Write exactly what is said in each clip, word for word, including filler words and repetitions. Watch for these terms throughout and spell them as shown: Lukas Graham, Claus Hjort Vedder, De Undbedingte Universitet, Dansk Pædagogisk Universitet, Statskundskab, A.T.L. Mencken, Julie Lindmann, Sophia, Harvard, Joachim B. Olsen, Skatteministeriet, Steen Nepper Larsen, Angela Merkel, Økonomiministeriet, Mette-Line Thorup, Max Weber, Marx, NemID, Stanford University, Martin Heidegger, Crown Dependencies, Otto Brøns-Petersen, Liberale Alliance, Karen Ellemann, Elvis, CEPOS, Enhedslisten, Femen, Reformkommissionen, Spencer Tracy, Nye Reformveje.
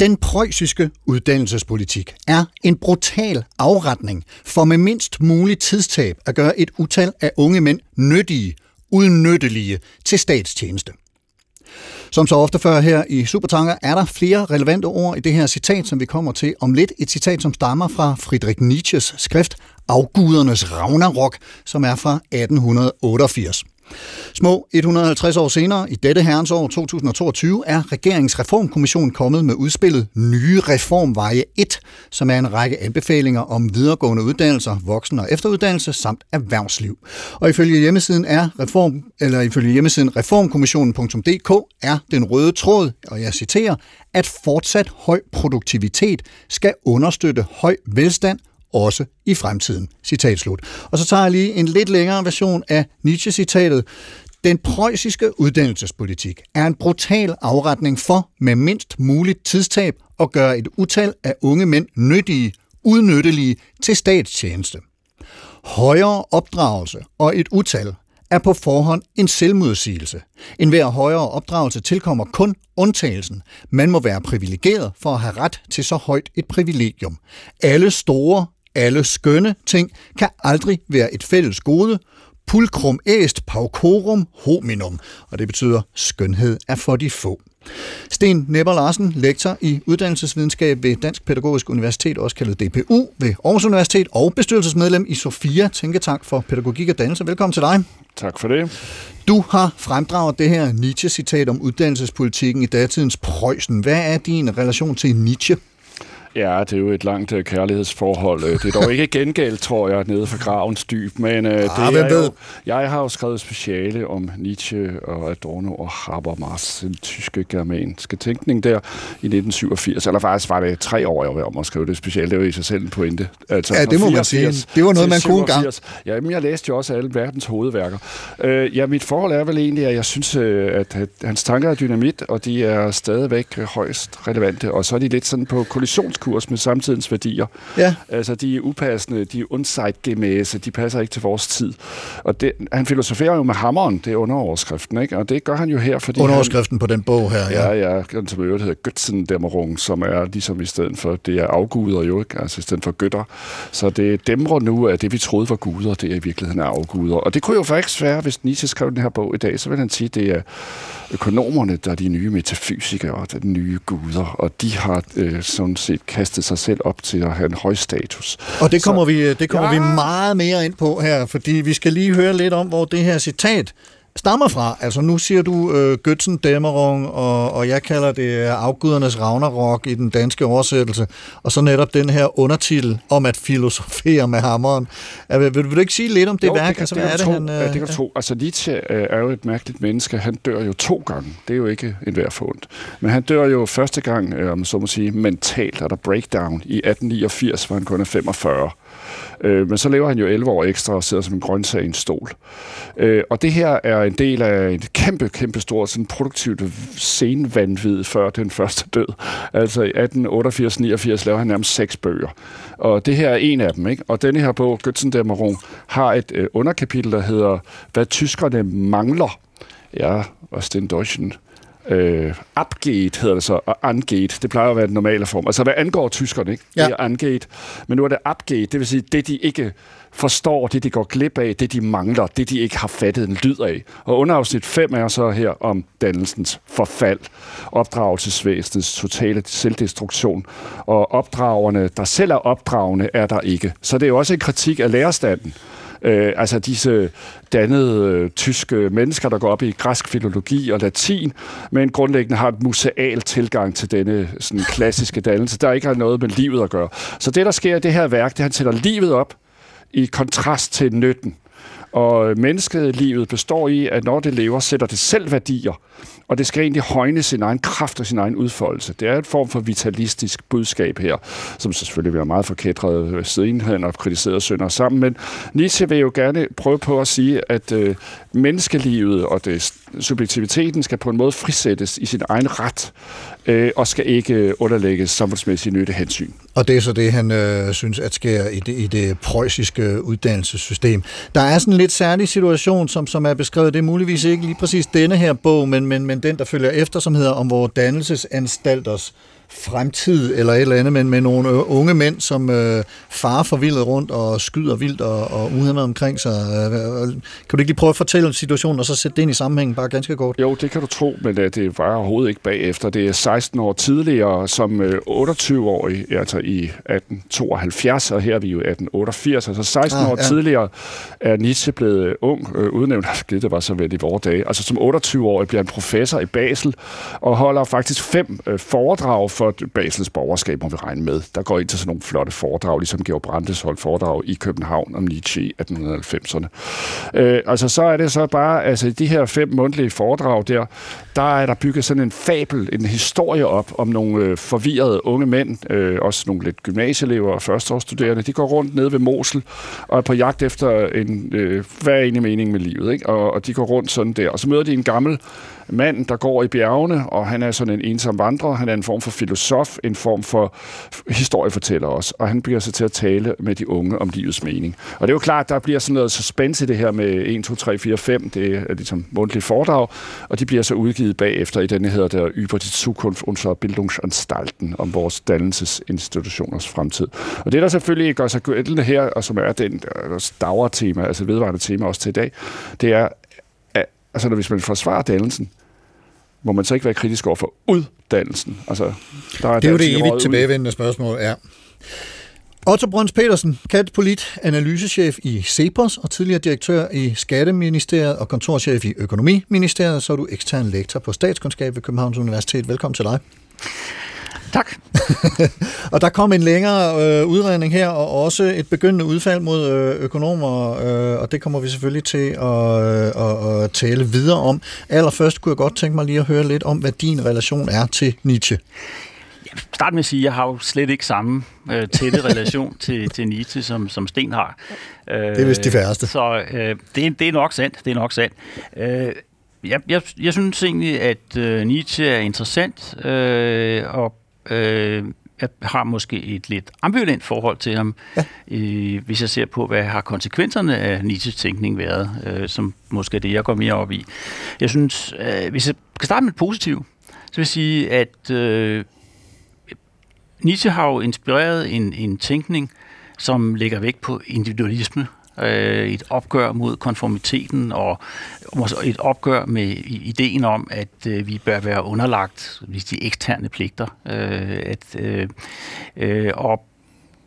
Den preussiske uddannelsespolitik er en brutal afretning for med mindst mulig tidstab at gøre et utal af unge mænd nyttige, udnyttelige til statstjeneste. Som så ofte før her i Supertanker er der flere relevante ord i det her citat, som vi kommer til om lidt. Et citat, som stammer fra Friedrich Nietzsches skrift Afgudernes Ragnarok, som er fra atten otteogfirs. Små et hundrede og halvtreds år senere, i dette herrens år to tusind og toogtyve, er regeringens reformkommission kommet med udspillet Nye Reformveje et, som er en række anbefalinger om videregående uddannelser, voksen- og efteruddannelse samt erhvervsliv. Og ifølge hjemmesiden, er reform, eller ifølge hjemmesiden reformkommissionen punktum d k er den røde tråd, og jeg citerer, at fortsat høj produktivitet skal understøtte høj velstand, også i fremtiden. Citat slut. Og så tager jeg lige en lidt længere version af Nietzsche-citatet. Den preussiske uddannelsespolitik er en brutal afretning for med mindst muligt tidstab at gøre et utal af unge mænd nyttige, udnyttelige til statstjeneste. Højere opdragelse og et utal er på forhånd en selvmodsigelse. En hver højere opdragelse tilkommer kun undtagelsen. Man må være privilegeret for at have ret til så højt et privilegium. Alle store, alle skønne ting kan aldrig være et fælles gode. Pulchrum est paucorum hominum, og det betyder, skønhed er for de få. Steen Nepper Larsen, lektor i uddannelsesvidenskab ved Dansk Pædagogisk Universitet, også kaldet D P U, ved Aarhus Universitet og bestyrelsesmedlem i Sophia, tænketank for pædagogik og dannelse. Velkommen til dig. Tak for det. Du har fremdraget det her Nietzsche-citat om uddannelsespolitikken i datidens Preussen. Hvad er din relation til Nietzsche? Ja, det er jo et langt kærlighedsforhold. Det er dog ikke gengæld, tror jeg, nede fra gravens dyb, men ah, det er jo, jeg har jo skrevet speciale om Nietzsche og Adorno og Habermas, den tyske germanske tænkning der i nitten syvogfirs. Eller faktisk var det tre år, jeg var om at skrive det speciale. Det var i sig selv en pointe. Altså, ja, det må man sige. Det var noget, man kunne engang. Ja, men jeg læste jo også alle verdens hovedværker. Ja, mit forhold er vel egentlig, at jeg synes, at hans tanker er dynamit, og de er stadigvæk højst relevante. Og så er de lidt sådan på kollisions kurs med samtidens værdier. Ja. Altså, de er upassende, de er unzeitgemäße, de passer ikke til vores tid. Og det, han filosoferer jo med hammeren, det er underoverskriften, ikke? Og det gør han jo her, fordi underoverskriften han, på den bog her, ja. Ja, ja, den som i øvrigt hedder Götzendemmerung, som er ligesom i stedet for, det er afguder jo, ikke? Altså i stedet for götter. Så det dæmrer nu, at det vi troede var guder, det er i virkeligheden er afguder. Og det kunne jo faktisk være, hvis Nietzsche skrev den her bog i dag, så vil han sige, det er økonomerne, der er de nye metafysikere, og de nye guder, og de har øh, sådan set kastet sig selv op til at have en høj status. Og det kommer, så, vi, det kommer ja. vi meget mere ind på her, fordi vi skal lige høre lidt om, hvor det her citat stammer fra. Altså nu siger du øh, Götzendämmerung, og, og jeg kalder det Afgudernes Ragnarok i den danske oversættelse, og så netop den her undertitel om at filosofere med hammeren. Vil, vil du ikke sige lidt om det jo, værk? Det kan altså, du ja, ja. tro. Altså Nietzsche er jo et mærkeligt menneske. Han dør jo to gange. Det er jo ikke enhver forundt. Men han dør jo første gang, øh, så må sige, mentalt, er der breakdown. I atten niogfirs var han kun femogfyrre. Men så lever han jo elleve år ekstra og sidder som en grøntsag i en stol. Og det her er en del af et kæmpe, kæmpe stort sådan produktivt scenevandvid før den første død. Altså i atten otteogfirs til niogfirs laver han nærmest seks bøger. Og det her er en af dem, ikke? Og denne her bog, Götzendämmerung, har et underkapitel, der hedder Hvad tyskerne mangler. Ja, også den deutschen. Uh, upgate hedder det så, og ungate. Det plejer at være den normale form. Altså, hvad angår tyskerne, ikke? Ja. Det er ungate. Men nu er det upgate, det vil sige, det de ikke forstår, det de går glip af, det de mangler, det de ikke har fattet en lyd af. Og underafsnit fem er så her om dannelsens forfald, opdragelsesvæsenets totale selvdestruktion, og opdragerne, der selv er opdragende, er der ikke. Så det er jo også en kritik af lærerstanden. Øh, altså disse dannede øh, tyske mennesker, der går op i græsk filologi og latin, men grundlæggende har et museal tilgang til denne sådan, klassiske dannelse, der ikke har noget med livet at gøre. Så det, der sker i det her værk, det er, han sætter livet op i kontrast til nytten. Og menneskelivet består i, at når det lever, sætter det selv værdier, og det skal egentlig højne sin egen kraft og sin egen udfoldelse. Det er en form for vitalistisk budskab her, som selvfølgelig bliver meget forkætret sidenhen og kritiseret sønder sammen, men Nietzsche vil jo gerne prøve på at sige, at øh, menneskelivet og det, subjektiviteten skal på en måde frisættes i sin egen ret, øh, og skal ikke underlægges samfundsmæssige nyttehensyn. Og det er så det, han øh, synes at sker i det, i det preussiske uddannelsessystem. Der er sådan en lidt særlig situation, som, som er beskrevet. Det er muligvis ikke lige præcis denne her bog, men, men, men den, der følger efter, som hedder om vores dannelsesanstalters fremtid eller et eller andet, men med nogle unge mænd, som øh, farer forvildet rundt og skyder vildt og, og uhæmmet omkring sig. Kan du ikke lige prøve at fortælle om situationen, og så sætte det ind i sammenhængen, bare ganske kort? Jo, det kan du tro, men det var overhovedet ikke bagefter. Det er seksten år tidligere, som otteogtyve-årig, altså i atten tooghalvfjerds, og her er vi jo atten otteogfirs, altså seksten ah, år ja. tidligere er Nietzsche blevet ung, øh, udnævnt, det var så vel i vores dage, altså som otteogtyve-årig bliver han professor i Basel, og holder faktisk fem øh, foredrag for for Basels borgerskab, må vi regne med. Der går ind til sådan nogle flotte foredrag, ligesom Georg Brandes holdt foredrag i København om Nietzsche i atten halvfemserne. Øh, altså, så er det så bare, altså i de her fem mundtlige foredrag der, der er der bygget sådan en fabel, en historie op om nogle øh, forvirrede unge mænd, øh, også nogle lidt gymnasieelever og førsteårsstuderende. De går rundt nede ved Mosel og er på jagt efter en, øh, hvad er egentlig meningen med livet, ikke? Og, og de går rundt sådan der. Og så møder de en gammel mand, der går i bjergene, og han er sådan en ensom vandrer. Han er en form for filosof, en form for historiefortæller også, og han bliver så til at tale med de unge om livets mening. Og det er jo klart, der bliver sådan noget suspense i det her med en, to, tre, fire, fem, det er ligesom mundtlige foredrag, og de bliver så udgivet bagefter i denne hedder der Über die Zukunft unserer Bildungsanstalten, om vores dannelsesinstitutioners fremtid. Og det, der selvfølgelig gør sig gældende her, og som er den davre tema, altså vedvarende tema også til i dag, det er, at altså, hvis man forsvarer dannelsen, må man så ikke være kritisk over for uddannelsen. Altså, der er det er jo det evigt tilbagevendende spørgsmål, ja. Otto Brøns-Petersen, kattepolit, analysechef i CEPOS og tidligere direktør i Skatteministeriet og kontorchef i Økonomiministeriet, så er du ekstern lektor på statskundskab ved Københavns Universitet. Velkommen til dig. Tak. Og der kom en længere øh, udredning her, og også et begyndende udfald mod øh, økonomer, øh, og det kommer vi selvfølgelig til at øh, øh, tale videre om. Allerførst kunne jeg godt tænke mig lige at høre lidt om, hvad din relation er til Nietzsche. Jeg vil starte med at sige, at jeg har jo slet ikke samme øh, tætte relation til, til Nietzsche, som, som Sten har. Øh, det er vist de færreste. Så øh, det, det er nok sandt, det er nok sandt. Øh, jeg, jeg, jeg synes egentlig, at øh, Nietzsche er interessant, øh, og Øh, jeg har måske et lidt ambivalent forhold til ham, ja. øh, hvis jeg ser på, hvad har konsekvenserne af Nietzsches tænkning været, øh, som måske er det, jeg går mere op i. Jeg synes, øh, hvis jeg kan starte med et positivt, så vil jeg sige, at øh, Nietzsche har jo inspireret en, en tænkning, som lægger vægt på individualisme, et opgør mod konformiteten og et opgør med ideen om, at vi bør være underlagt de eksterne pligter. At, og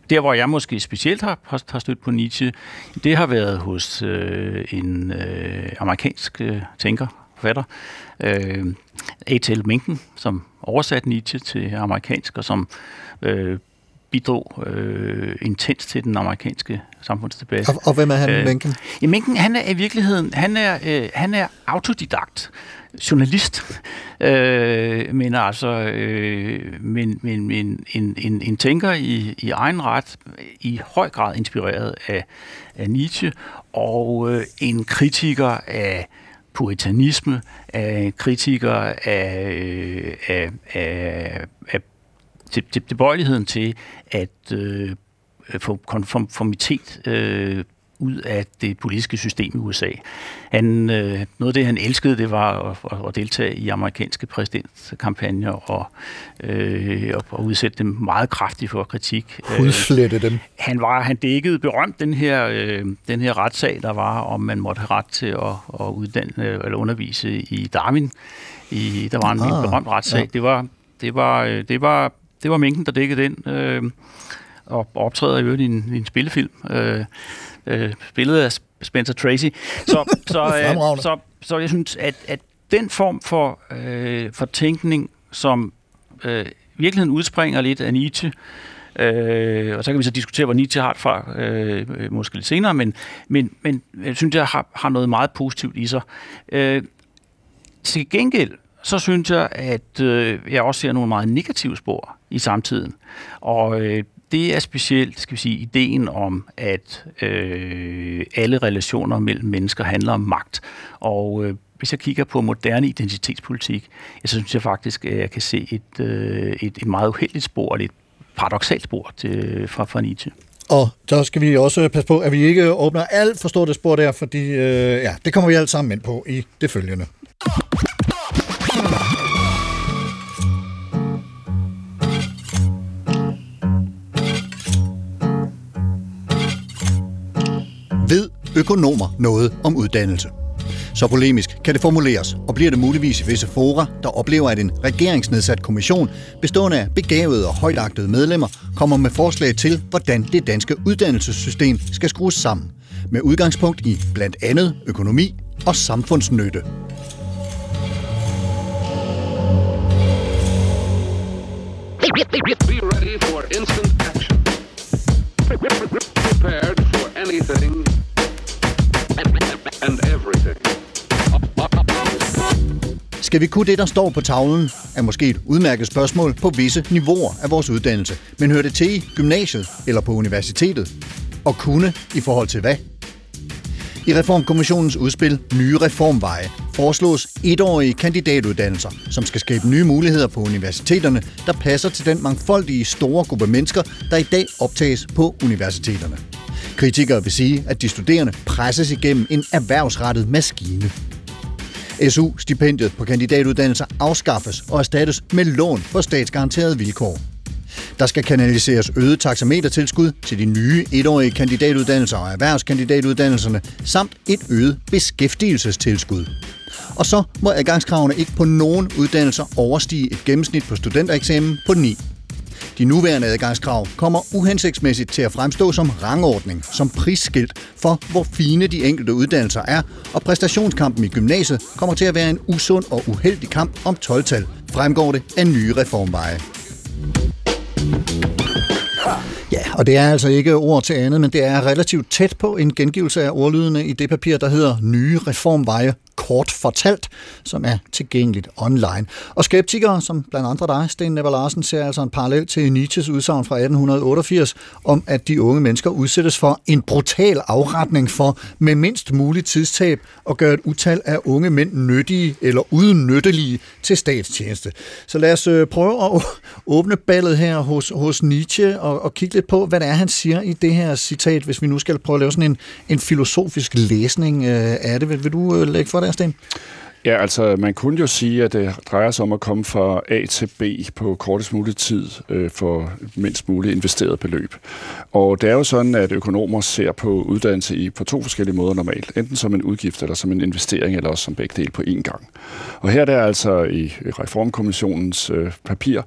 der, hvor jeg måske specielt har stødt på Nietzsche, det har været hos en amerikansk tænker, forfatter, A T L Mencken, som oversatte Nietzsche til amerikansk, og som bidrog øh, intens til den amerikanske samfundsdebat. Og, og hvem er han, øh, Mencken? Ja, Mencken, han er i virkeligheden, han er, øh, han er autodidakt, journalist, øh, men altså øh, men, men, men, en, en, en tænker i, i egen ret, i høj grad inspireret af, af Nietzsche, og øh, en kritiker af puritanisme, af kritiker af, øh, af, af, af tilbøjeligheden til at øh, få konformitet øh, ud af det politiske system i U S A. Han, øh, noget af det, han elskede, det var at, at deltage i amerikanske præsidentskampagner og, øh, og udsætte dem meget kraftigt for kritik. Hudflette dem. Han, var, han dækkede berømt den her, øh, den her retssag, der var, om man måtte have ret til at, at uddanne, eller undervise i Darwin. I, der var en ah, berømt retssag. Ja. Det var... Det var, det var Det var Mencken, der dækkede den, øh, og optræder i øvrigt i en, i en spillefilm. Øh, øh, spillet af Spencer Tracy. Så, så, øh, så, så jeg synes, at, at den form for, øh, for tænkning, som øh, virkeligheden udspringer lidt af Nietzsche, Øh, og så kan vi så diskutere, hvor Nietzsche har det fra, øh, måske lidt senere, men, men, men jeg synes, jeg har, har noget meget positivt i sig. Øh, til gengæld, så synes jeg, at øh, jeg også ser nogle meget negative spor i samtiden. Og øh, det er specielt, skal vi sige, ideen om, at øh, alle relationer mellem mennesker handler om magt. Og øh, hvis jeg kigger på moderne identitetspolitik, så synes jeg faktisk, at jeg kan se et, øh, et, et meget uheldigt spor, og et paradoksalt spor til, fra, fra Nietzsche. Og der skal vi også passe på, at vi ikke åbner alt for stort et spor der, fordi øh, ja, det kommer vi alle sammen ind på i det følgende. Ved økonomer noget om uddannelse? Så polemisk kan det formuleres, og bliver det muligvis i visse fora, der oplever, at en regeringsnedsat kommission, bestående af begavede og højtagtede medlemmer, kommer med forslag til, hvordan det danske uddannelsessystem skal skrues sammen, med udgangspunkt i blandt andet økonomi og samfundsnytte. Be ready for instant action. Prepared for anything and everything. Skal vi kunne det, der står på tavlen, er måske et udmærket spørgsmål på visse niveauer af vores uddannelse, men hører det til i gymnasiet eller på universitetet? Og kunne i forhold til hvad? I Reformkommissionens udspil Nye Reformveje foreslås etårige kandidatuddannelser, som skal skabe nye muligheder på universiteterne, der passer til den mangfoldige store gruppe mennesker, der i dag optages på universiteterne. Kritikere vil sige, at de studerende presses igennem en erhvervsrettet maskine. S U-stipendiet på kandidatuddannelser afskaffes og erstattes med lån på statsgaranterede vilkår. Der skal kanaliseres øget taxametertilskud til de nye etårige kandidatuddannelser og erhvervskandidatuddannelserne, samt et øget beskæftigelsestilskud. Og så må adgangskravene ikke på nogen uddannelser overstige et gennemsnit på studentereksamen på ni. De nuværende adgangskrav kommer uhensigtsmæssigt til at fremstå som rangordning, som prisskilt for, hvor fine de enkelte uddannelser er, og præstationskampen i gymnasiet kommer til at være en usund og uheldig kamp om tolv-tal, fremgår det af Nye Reformveje. Ja, og det er altså ikke ord til andet, men det er relativt tæt på en gengivelse af ordlydene i det papir, der hedder Nye Reformveje kort fortalt, som er tilgængeligt online. Og skeptikere, som blandt andre dig, Steen Nepper Larsen, ser altså en parallel til Nietzsches udsagn fra atten otteogfirs om, at de unge mennesker udsættes for en brutal afretning for med mindst muligt tidstab at gøre et utal af unge mænd nyttige eller udnyttelige til statstjeneste. Så lad os prøve at åbne ballet her hos, hos Nietzsche og, og kigge lidt på, hvad det er, han siger i det her citat, hvis vi nu skal prøve at lave sådan en, en filosofisk læsning af det. Vil, vil du lægge for det? Ja, altså man kunne jo sige, at det drejer sig om at komme fra A til B på kortest mulig tid øh, for mindst muligt investeret beløb. Og det er jo sådan, at økonomer ser på uddannelse i på to forskellige måder normalt. Enten som en udgift, eller som en investering, eller også som begge dele på én gang. Og her er der altså i Reformkommissionens øh, papir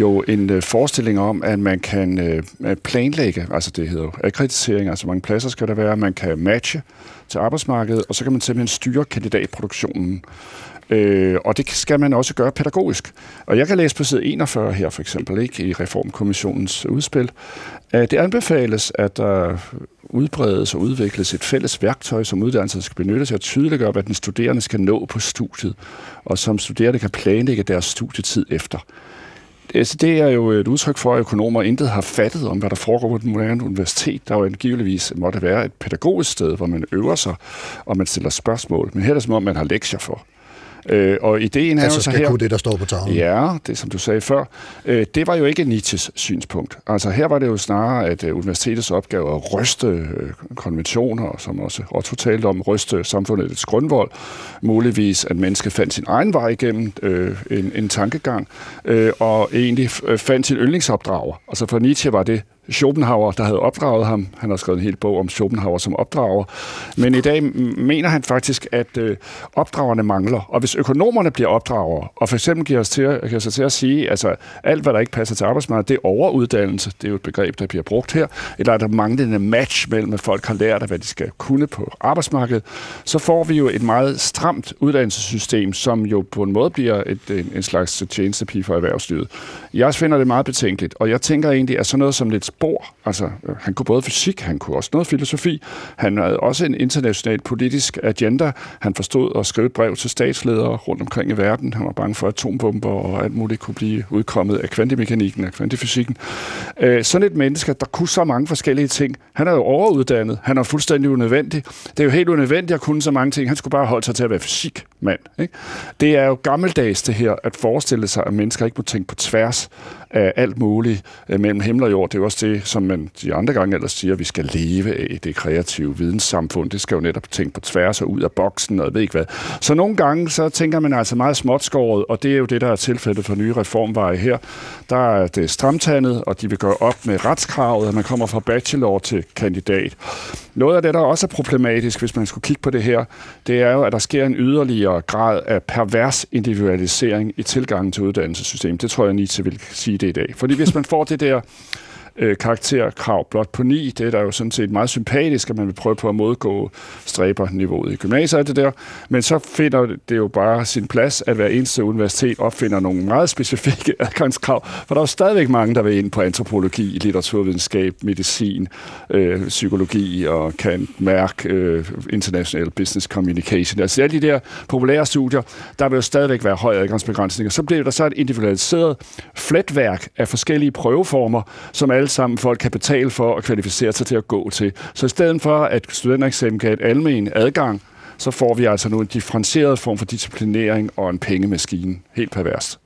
jo en øh, forestilling om, at man kan øh, planlægge, altså det hedder jo akkreditering, altså mange pladser skal der være, man kan matche til arbejdsmarkedet, og så kan man simpelthen styre kandidatproduktionen. Øh, og det skal man også gøre pædagogisk. Og jeg kan læse på side enogfyrre her for eksempel, ikke, i Reformkommissionens udspil, at det anbefales, at der udbredes og udvikles et fælles værktøj, som uddannelsen skal benytte til at tydeliggøre, hvad den studerende skal nå på studiet, og som studerende kan planlægge deres studietid efter. Det er jo et udtryk for, at økonomer intet har fattet om, hvad der foregår på den moderne universitet. Der jo angiveligvis måtte være et pædagogisk sted, hvor man øver sig, og man stiller spørgsmål. Men her er det som om, man har lektier for. Øh, og ideen er altså, jo så her... Altså skal kunne det, der står på tavlen. Ja, det som du sagde før. Øh, det var jo ikke Nietzsches synspunkt. Altså her var det jo snarere, at øh, universitetets opgave at ryste øh, konventioner, som også Otto talte om, ryste samfundets grundvold. Muligvis, at mennesket fandt sin egen vej igennem øh, en, en tankegang, øh, og egentlig f- fandt sin yndlingsopdrager. Altså for Nietzsche var det Schopenhauer, der havde opdraget ham. Han har skrevet en hel bog om Schopenhauer som opdrager. Men i dag mener han faktisk, at øh, opdragerne mangler. Og hvis økonomerne bliver opdragere, og for eksempel giver os til, giver sig til at sige, altså alt, hvad der ikke passer til arbejdsmarkedet, det er overuddannelse. Det er jo et begreb, der bliver brugt her. Eller er der manglende match mellem, at folk har lært af, hvad de skal kunne på arbejdsmarkedet. Så får vi jo et meget stramt uddannelsessystem, som jo på en måde bliver et, en, en slags tjenestepige for erhvervslivet. Jeg finder det meget betænkeligt, og jeg tænker egentlig, at sådan noget som lidt spor, altså han kunne både fysik, han kunne også noget filosofi, han havde også en international politisk agenda, han forstod at skrive brev til statsledere rundt omkring i verden, han var bange for atombomber og alt muligt kunne blive udkommet af kvantemekanikken og kvantefysikken. Øh, sådan et menneske, der kunne så mange forskellige ting, han er jo overuddannet, han er fuldstændig unødvendig, det er jo helt unødvendigt at kunne så mange ting, han skulle bare holde sig til at være fysikmand. Ikke? Det er jo gammeldags det her, at forestille sig, at mennesker ikke må tænke på tværs af alt muligt mellem himmel og jord. Det er jo også det, som man de andre gange ellers siger, at vi skal leve af det kreative videnssamfund. Det skal jo netop tænke på tværs og ud af boksen og jeg ved ikke hvad. Så nogle gange så tænker man altså meget småtskåret, og det er jo det, der er tilfældet for nye reformveje her. Der er det stramtandet, og de vil gøre op med retskravet, at man kommer fra bachelor til kandidat. Noget af det, der også er problematisk, hvis man skulle kigge på det her, det er jo, at der sker en yderligere grad af pervers individualisering i tilgangen til uddannelsessystemet. Det tror jeg, Nietzsche vil sige det i dag. Fordi hvis man får det der øh, karakterkrav blot på ni, det er der jo sådan set meget sympatisk, at man vil prøve på at modgå stræberniveauet i gymnasiet og det der, men så finder det jo bare sin plads, at hver eneste universitet opfinder nogle meget specifikke adgangskrav, for der er jo stadigvæk mange, der vil ind på antropologi, litteraturvidenskab, medicin, øh, psykologi og kan mærke øh, international business communication. Altså alle de der populære studier, der vil jo stadigvæk være høj adgangsbegrænsninger. Så bliver der så et individualiseret fletværk af forskellige prøveformer, som alle sammen folk kan betale for og kvalificere sig til at gå til. Så i stedet for, at studentereksamen kan have et almen adgang, så får vi altså nu en differentieret form for disciplinering og en pengemaskine. Helt perverst.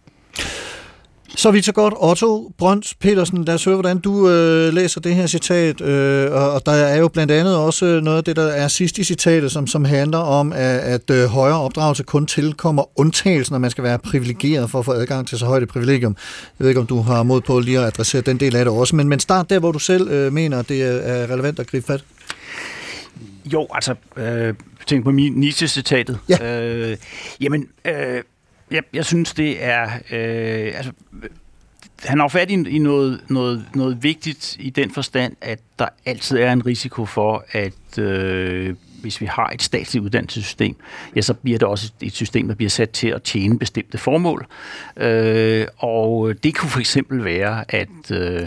Så vidt så godt. Otto Brøns-Petersen, lad os høre, hvordan du øh, læser det her citat. Øh, og, og der er jo blandt andet også noget af det, der er sidst i citatet, som, som handler om, at, at øh, højere opdragelse kun tilkommer undtagelsen, når man skal være privilegeret for at få adgang til så højt et privilegium. Jeg ved ikke, om du har mod på lige at adressere den del af det også, men, men start der, hvor du selv øh, mener, det er relevant at gribe fat. Jo, altså, øh, tænk på Nietzsche-citatet. Ja. Øh, jamen... Øh Jeg, jeg synes, det er... Øh, altså, han har fat i, i noget, noget, noget vigtigt i den forstand, at der altid er en risiko for, at øh, hvis vi har et statsligt uddannelsessystem, ja, så bliver det også et system, der bliver sat til at tjene bestemte formål. Øh, og det kunne for eksempel være, at... Øh,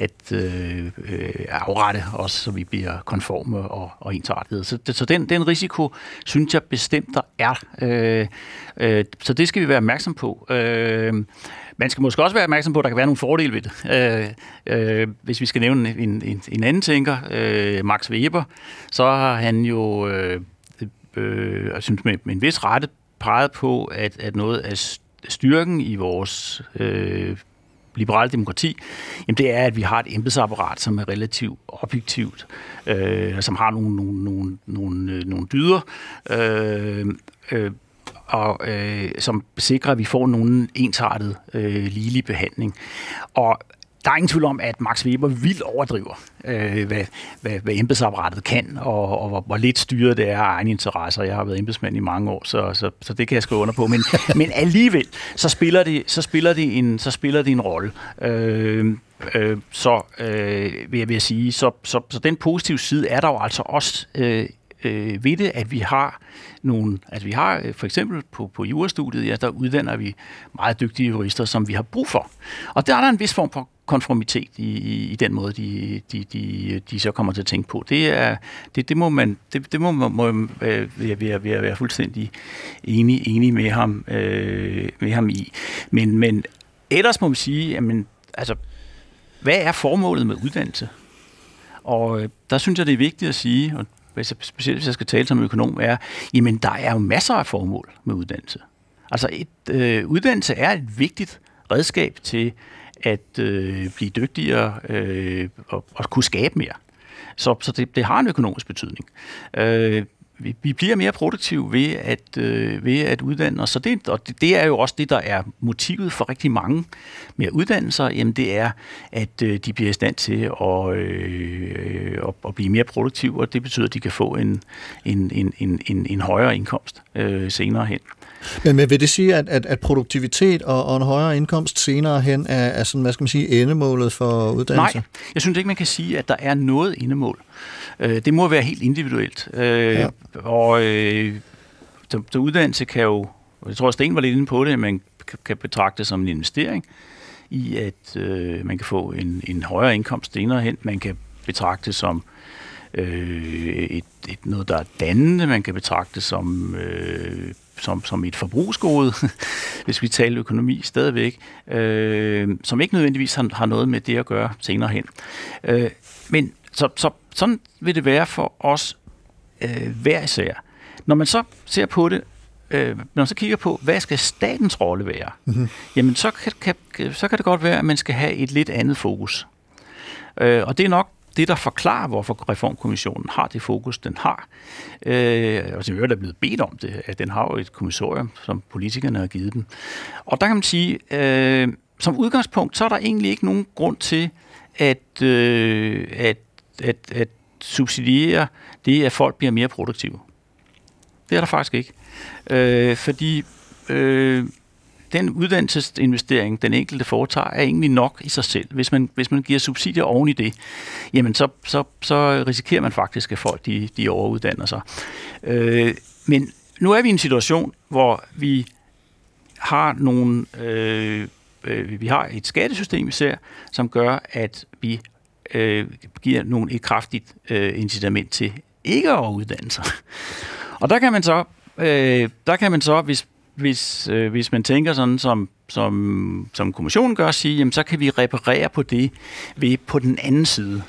at øh, øh, afrette os, så vi bliver konforme og, og ensartede. Så, det, så den, den risiko, synes jeg bestemt, der er. Øh, øh, så det skal vi være opmærksom på. Øh, man skal måske også være opmærksom på, at der kan være nogle fordele ved det. Øh, øh, hvis vi skal nævne en, en, en anden tænker, øh, Max Weber, så har han jo, øh, øh, jeg synes med, med en vis rette, peget på, at, at noget af styrken i vores øh, liberale demokrati, jamen det er, at vi har et embedsapparat, som er relativt objektivt, øh, som har nogle, nogle, nogle, nogle, nogle dyder, øh, øh, og øh, som sikrer, at vi får nogen ensartet øh, ligelig behandling. Og der er ingen tvivl om, at Max Weber vildt overdriver, øh, hvad, hvad, hvad embedsapparatet kan, og, og hvor, hvor lidt styret det er af egne interesser. Jeg har været embedsmand i mange år, så, så, så det kan jeg skrive under på. Men, men alligevel, så spiller det, så spiller det en, så spiller det en rolle. Øh, øh, så øh, vil jeg, vil jeg sige, så, så, så den positive side er der jo altså også øh, øh, ved det, at vi har... Nogle, altså vi har for eksempel på, på jurastudiet, ja, der uddanner vi meget dygtige jurister, som vi har brug for. Og der er der en vis form for konformitet i, i, i den måde, de, de, de, de så kommer til at tænke på. Det, er, det, det må man, det, det må, må, må jeg, jeg, jeg være fuldstændig enig, enig med, ham, øh, med ham i. Men, men ellers må man sige, jamen, altså, hvad er formålet med uddannelse? Og der synes jeg, det er vigtigt at sige, og specielt hvis jeg skal tale som økonom, er, jamen der er jo masser af formål med uddannelse. Altså et, øh, uddannelse er et vigtigt redskab til at øh, blive dygtigere øh, og, og kunne skabe mere. Så, så det, det har en økonomisk betydning. Øh, vi, vi bliver mere produktive ved at, øh, ved at uddanne os. Så det, og det, det er jo også det, der er motivet for rigtig mange med at uddanne sig. Jamen det er, at øh, de bliver i stand til at, øh, at, at blive mere produktive, og det betyder, at de kan få en, en, en, en, en, en højere indkomst øh, senere hen. Men, men vil det sige, at, at, at produktivitet og, og en højere indkomst senere hen er, er sådan, hvad skal man sige, endemålet for uddannelse? Nej, jeg synes ikke, man kan sige, at der er noget endemål. Øh, det må være helt individuelt. Øh, ja. Og øh, så, så uddannelse kan jo, jeg tror, Sten var lidt inde på det, man kan betragte som en investering i, at øh, man kan få en, en højere indkomst senere hen. Man kan betragte som øh, et, et noget, der er dannende. Man kan betragte som... Øh, Som, som et forbrugsgode, hvis vi taler økonomi stadigvæk, øh, som ikke nødvendigvis har, har noget med det at gøre senere hen. Øh, men så, så, sådan vil det være for os øh, hver især. Når man så ser på det, øh, når man så kigger på, hvad skal statens rolle være, mm-hmm. jamen så kan, kan, så kan det godt være, at man skal have et lidt andet fokus. Øh, og det er nok det, der forklarer, hvorfor Reformkommissionen har det fokus, den har. Øh, og som øvrigt er blevet bedt om det, at den har jo et kommissorium, som politikerne har givet den. Og der kan man sige, øh, som udgangspunkt, så er der egentlig ikke nogen grund til at, øh, at, at, at subsidiere det, at folk bliver mere produktive. Det er der faktisk ikke. Øh, fordi øh, den uddannelsesinvestering, den enkelte foretager, er egentlig nok i sig selv. Hvis man, hvis man giver subsidier oven i det, jamen så, så, så risikerer man faktisk, at folk de, de overuddanner sig. Øh, men nu er vi i en situation, hvor vi har, nogle, øh, øh, vi har et skattesystem især, som gør, at vi øh, giver nogle et kraftigt øh, incitament til ikke at uddanne sig. Og der kan man så, øh, der kan man så hvis Hvis, øh, hvis man tænker sådan, som, som, som kommissionen gør, sige, jamen, så kan vi reparere på det ved på den anden side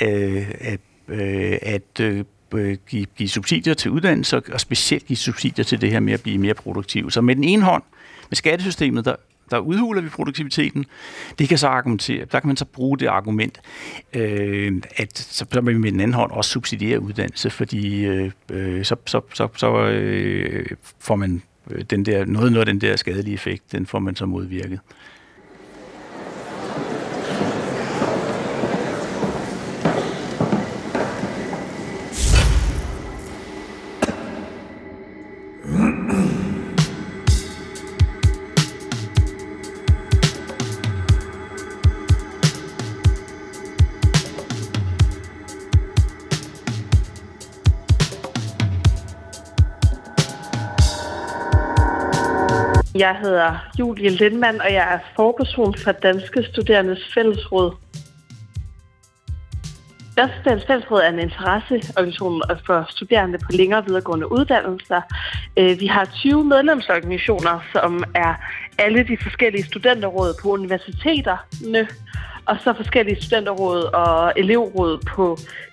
øh, at, øh, at øh, give, give subsidier til uddannelse, og specielt give subsidier til det her med at blive mere produktiv. Så med den ene hånd, med skattesystemet, der, der udhuler vi produktiviteten, det kan så argumentere, der kan man så bruge det argument, øh, at så, så vil vi med den anden hånd også subsidiere uddannelse, fordi øh, øh, så, så, så, så øh, får man Den der, noget, noget af den der skadelige effekt, den får man så modvirket. Jeg hedder Julie Lindmann, og jeg er forperson for Danske Studerendes Fællesråd. Danske Studerendes Fællesråd er en interesseorganisation for studerende på længere videregående uddannelser. Vi har tyve medlemsorganisationer, som er alle de forskellige studenterråd på universiteterne, og så forskellige studenterråd og elevråd på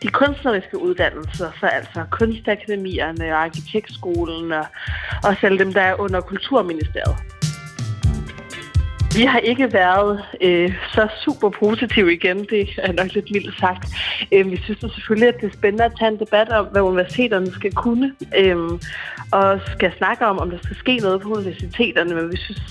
de kunstneriske uddannelser, så altså kunstakademierne og arkitektskolen og, og selv dem, der er under Kulturministeriet. Vi har ikke været øh, så super positive igen, det er nok lidt mildt sagt. Øh, vi synes selvfølgelig, at det er spændende at tage en debat om, hvad universiteterne skal kunne, øh, og skal snakke om, om der skal ske noget på universiteterne, men vi synes,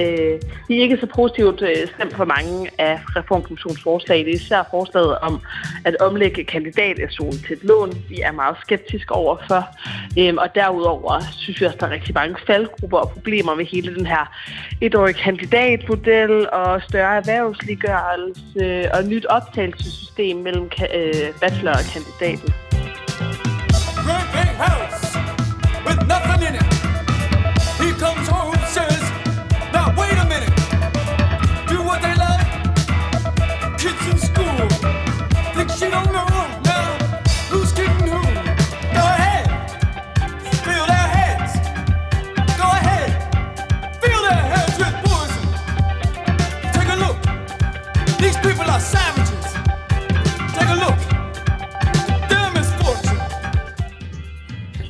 øh, vi er ikke så positivt øh, stemt for mange af Reformkommissionens forslag. Det er især forslaget om at omlægge kandidat-S U'en til et lån, vi er meget skeptiske overfor, øh, og derudover synes vi også, der er rigtig mange faldgrupper og problemer med hele den her etårige kandidat model og større erhvervsliggørelse og nyt optagelsessystem mellem bachelor og kandidaten.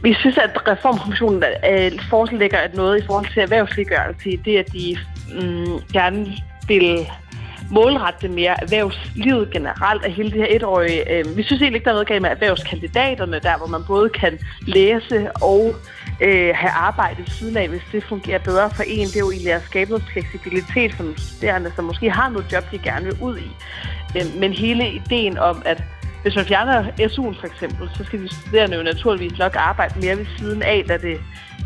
Vi synes, at Reformkommissionen forelægger noget i forhold til erhvervsliggørelse, det at de mm, gerne vil målrette det mere erhvervslivet generelt af hele det her etårige. Øh, vi synes egentlig ikke, der er noget galt med erhvervskandidaterne, der hvor man både kan læse og øh, have arbejde ved siden af, hvis det fungerer bedre for en. Det er jo egentlig at skabe noget fleksibilitet for nogle studerende, som måske har noget job, de gerne vil ud i. Øh, men hele ideen om, at hvis man fjerner S U'en for eksempel, så skal de studerende jo naturligvis nok arbejde mere ved siden af, da det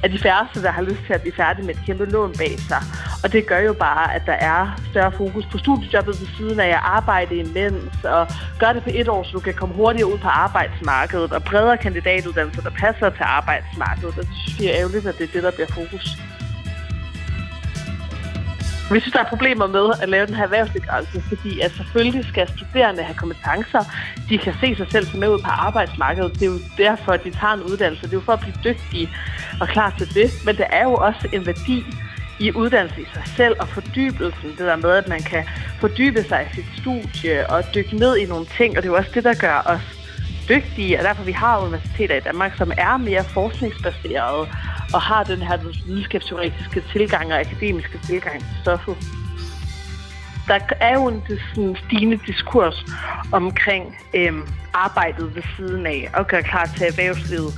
er de færreste, der har lyst til at blive færdige med et kæmpe lån bag sig. Og det gør jo bare, at der er større fokus på studiejobbet ved siden af at arbejde imens, og gør det på et år, så du kan komme hurtigere ud på arbejdsmarkedet, og bredere kandidatuddannelser, der passer til arbejdsmarkedet. Og det synes vi er ærgerligt, at det er det, der bliver fokus. Vi synes, der er problemer med at lave den her erhvervsliggørelse, fordi at selvfølgelig skal studerende have kompetencer. De kan se sig selv som med ud på arbejdsmarkedet. Det er jo derfor, at de tager en uddannelse. Det er jo for at blive dygtige og klar til det. Men der er jo også en værdi i uddannelse i sig selv og fordybelsen. Det der med, at man kan fordybe sig i sit studie og dykke ned i nogle ting. Og det er jo også det, der gør os dygtige. Og derfor vi har universiteter i Danmark, som er mere forskningsbaserede og har den her videnskabsteoretiske tilgang og akademiske tilgang til stoffet. Der er jo en sådan stigende diskurs omkring øhm, arbejdet ved siden af og gøre klar til erhvervslivet,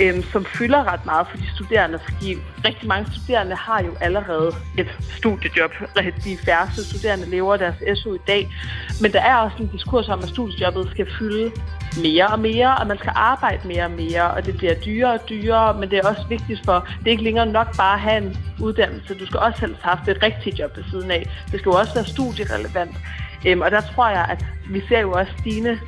øhm, som fylder ret meget for de studerende, fordi rigtig mange studerende har jo allerede et studiejob. De færreste studerende lever deres S U i dag, men der er også en diskurs om, at studiejobbet skal fylde mere og mere, og man skal arbejde mere og mere, og det bliver dyrere og dyrere, men det er også vigtigt for, det er ikke længere nok bare at have en uddannelse. Du skal også helst have haft et rigtigt job ved siden af. Det skal jo også være studierelevant. Øhm, og der tror jeg, at vi ser jo også stigende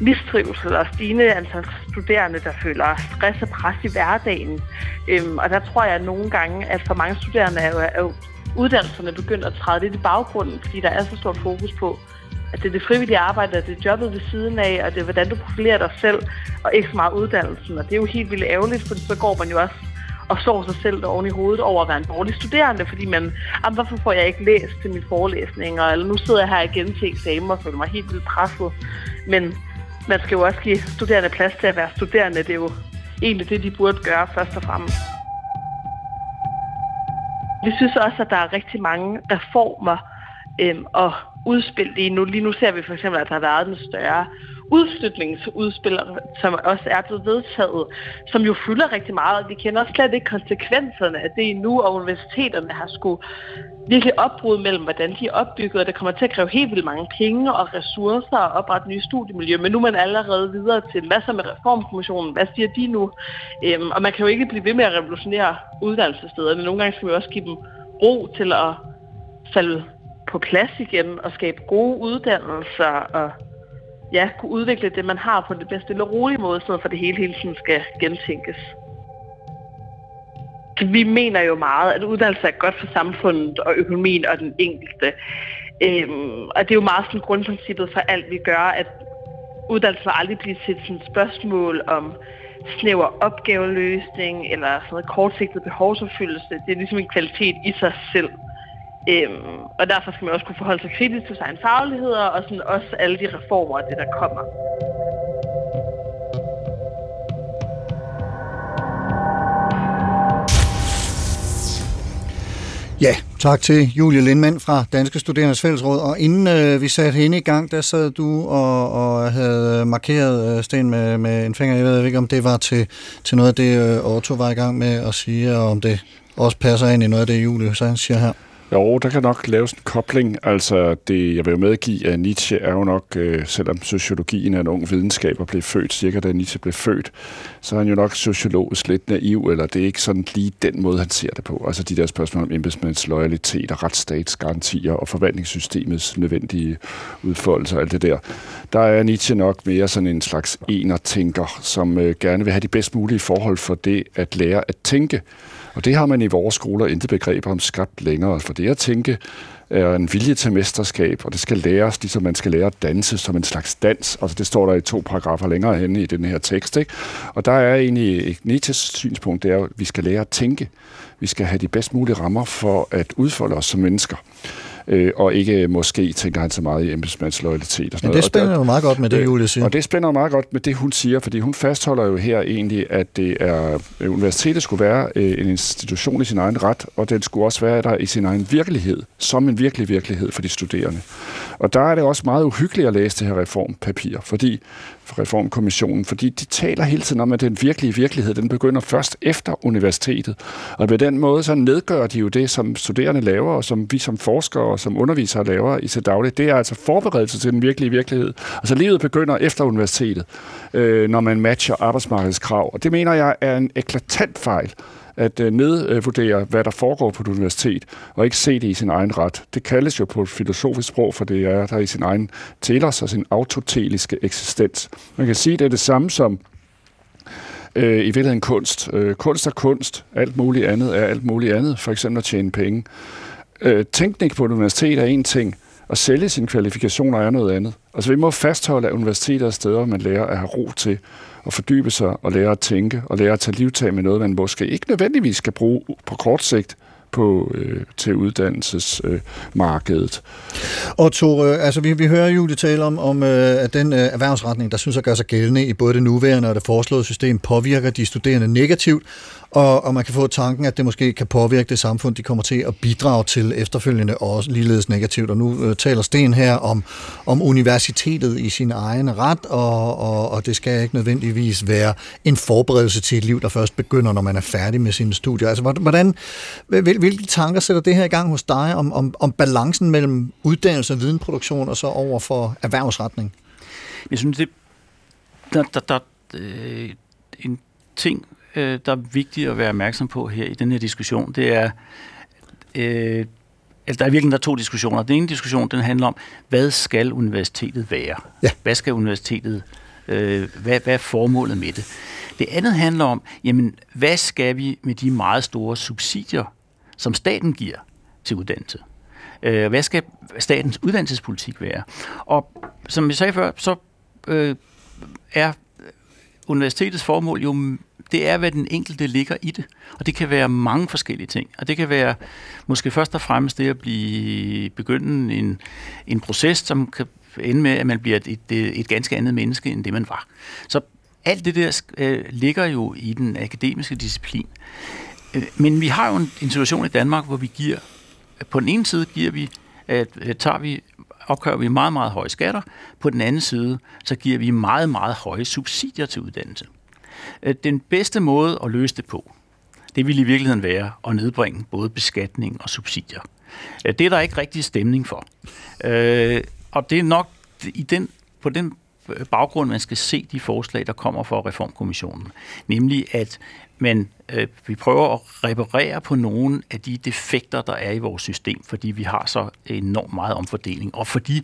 mistrivsel og stigende antal studerende, der føler stress og pres i hverdagen. Øhm, og der tror jeg nogle gange, at for mange studerende er jo, er jo uddannelserne begyndt at træde lidt i baggrunden, fordi der er så stort fokus på, at det er det frivillige arbejde, og det er jobbet ved siden af, og det er, hvordan du profilerer dig selv, og ikke så meget uddannelsen. Og det er jo helt vildt ærgerligt, for så går man jo også og sår sig selv oven i hovedet over at være en dårlig studerende, fordi man, hvorfor får jeg ikke læst til mine forelæsninger, eller nu sidder jeg her igen til eksamen og føler mig helt vildt presset. Men man skal jo også give studerende plads til at være studerende. Det er jo egentlig det, de burde gøre først og fremmest. Vi synes også, at der er rigtig mange reformer øhm, og udspil lige nu. Lige nu ser vi for eksempel, at der har været en større udflytningsudspil, som også er blevet vedtaget, som jo fylder rigtig meget, og vi kender slet ikke konsekvenserne af det endnu, og universiteterne har skulle virkelig opbrud mellem, hvordan de er opbygget, og det kommer til at kræve helt vildt mange penge og ressourcer og oprette nye studiemiljøer, men nu er man allerede videre til, hvad så med Reformkommissionen, hvad siger de nu? Øhm, og man kan jo ikke blive ved med at revolutionere uddannelsesstederne. Nogle gange skal vi også give dem ro til at falde på plads igen og skabe gode uddannelser og ja, kunne udvikle det, man har på den bedste stille og rolige måde, så for det hele hele tiden skal gentænkes. Vi mener jo meget, at uddannelse er godt for samfundet og økonomien og den enkelte. Øhm, og det er jo meget sådan grundprincippet for alt, vi gør, at uddannelse vil aldrig blive til sådan et spørgsmål om snæver opgaveløsning eller sådan noget kortsigtet behovsopfyldelse. Det er ligesom en kvalitet i sig selv. Øhm, og derfor skal man også kunne forholde sig kritisk til sine fagligheder og sådan også alle de reformer og det, der kommer. Ja, tak til Julie Lindmann fra Danske Studerendes Fællesråd. Og inden øh, vi satte hende i gang, der sad du og, og havde markeret øh, Sten med, med en finger. Jeg ved ikke, om det var til, til noget af det, øh, Otto var i gang med at sige, og om det også passer ind i noget af det, Julie så siger her. Jo, der kan nok laves en kobling. Altså, det, jeg vil jo medgive, at Nietzsche er jo nok, øh, selvom sociologien er en ung videnskab og blev født, cirka da Nietzsche blev født, så er han jo nok sociologisk lidt naiv, eller det er ikke sådan lige den måde, han ser det på. Altså de der spørgsmål om embedsmænds loyalitet og retsstatsgarantier og forvaltningssystemets nødvendige udfoldelser og alt det der. Der er Nietzsche nok mere sådan en slags enertænker, som øh, gerne vil have de bedst mulige forhold for det at lære at tænke. Og det har man i vores skoler intet begreber om skabt længere, for det at tænke er en vilje til mesterskab, og det skal læres, ligesom man skal lære at danse som en slags dans. Altså det står der i to paragrafer længere henne i den her tekst, ikke? Og der er egentlig Nietzsches synspunkt, det er, at vi skal lære at tænke. Vi skal have de bedst mulige rammer for at udfolde os som mennesker. øh, og ikke måske tænker han så meget i embedsmandsloyalitet og sådan noget. Men det spænder og, jo meget godt med det, Julie siger. Og det spænder meget godt med det, hun siger, fordi hun fastholder jo her egentlig, at det er, øh, universitetet skulle være øh, en institution i sin egen ret, og den skulle også være der i sin egen virkelighed, som en virkelig virkelighed for de studerende. Og der er det også meget uhyggeligt at læse det her reformpapir, fordi for Reformkommissionen, fordi de taler hele tiden om, at den virkelige virkelighed, den begynder først efter universitetet. Og på den måde, så nedgør de jo det, som studerende laver, og som vi som forskere og som undervisere laver i til dagligt. Det er altså forberedelse til den virkelige virkelighed. Altså livet begynder efter universitetet, øh, når man matcher arbejdsmarkedskrav. Og det mener jeg er en eklatant fejl, at nedvurdere, hvad der foregår på et universitet, og ikke se det i sin egen ret. Det kaldes jo på et filosofisk sprog, for det er der i sin egen telers og sin autoteliske eksistens. Man kan sige, at det er det samme som øh, i virkeligheden kunst. Øh, kunst er kunst. Alt muligt andet er alt muligt andet. For eksempel at tjene penge. Øh, tænkning på et universitet er en ting. At sælge sine kvalifikationer er noget andet. Altså vi må fastholde, at universiteter er steder, man lærer at have ro til og fordybe sig, og lære at tænke, og lære at tage livtag med noget, man måske ikke nødvendigvis skal bruge på kort sigt på, øh, til uddannelsesmarkedet. Øh, og Tore, øh, altså vi, vi hører Julie tale om, om øh, at den øh, erhvervsretning, der synes at gøre sig gældende i både det nuværende og det foreslåede system, påvirker de studerende negativt, og, og man kan få tanken, at det måske kan påvirke det samfund, de kommer til at bidrage til efterfølgende, og ligeledes negativt. Og nu øh, taler Sten her om, om universitetet i sin egen ret, og, og, og det skal ikke nødvendigvis være en forberedelse til et liv, der først begynder, når man er færdig med sine studier. Altså hvordan, hvil, hvilke tanker sætter det her i gang hos dig om, om, om balancen mellem uddannelse og videnproduktion, og så over for erhvervsretning? Jeg synes, det der, der, der øh, en ting, der er vigtigt at være opmærksom på her i den her diskussion, det er, øh, altså der er virkelig der er to diskussioner. Den ene diskussion, den handler om, hvad skal universitetet være? Ja. Hvad skal universitetet, øh, hvad, hvad er formålet med det? Det andet handler om, jamen, hvad skal vi med de meget store subsidier, som staten giver til uddannelse? Øh, hvad skal statens uddannelsespolitik være? Og som jeg sagde før, så øh, er universitetets formål jo, det er, hvad den enkelte ligger i det. Og det kan være mange forskellige ting. Og det kan være måske først og fremmest det at blive begynde en, en proces, som kan ende med, at man bliver et, et, et ganske andet menneske, end det man var. Så alt det der øh, ligger jo i den akademiske disciplin. Men vi har jo en, en situation i Danmark, hvor vi giver, på den ene side giver vi, at, at tager vi, opkører vi meget, meget høje skatter. På den anden side, så giver vi meget, meget høje subsidier til uddannelse. Den bedste måde at løse det på, det ville i virkeligheden være at nedbringe både beskatning og subsidier. Det er der ikke rigtig stemning for. Og det er nok i den, på den baggrund, man skal se de forslag, der kommer fra Reformkommissionen. Nemlig at man, vi prøver at reparere på nogle af de defekter, der er i vores system, fordi vi har så enormt meget omfordeling. Og fordi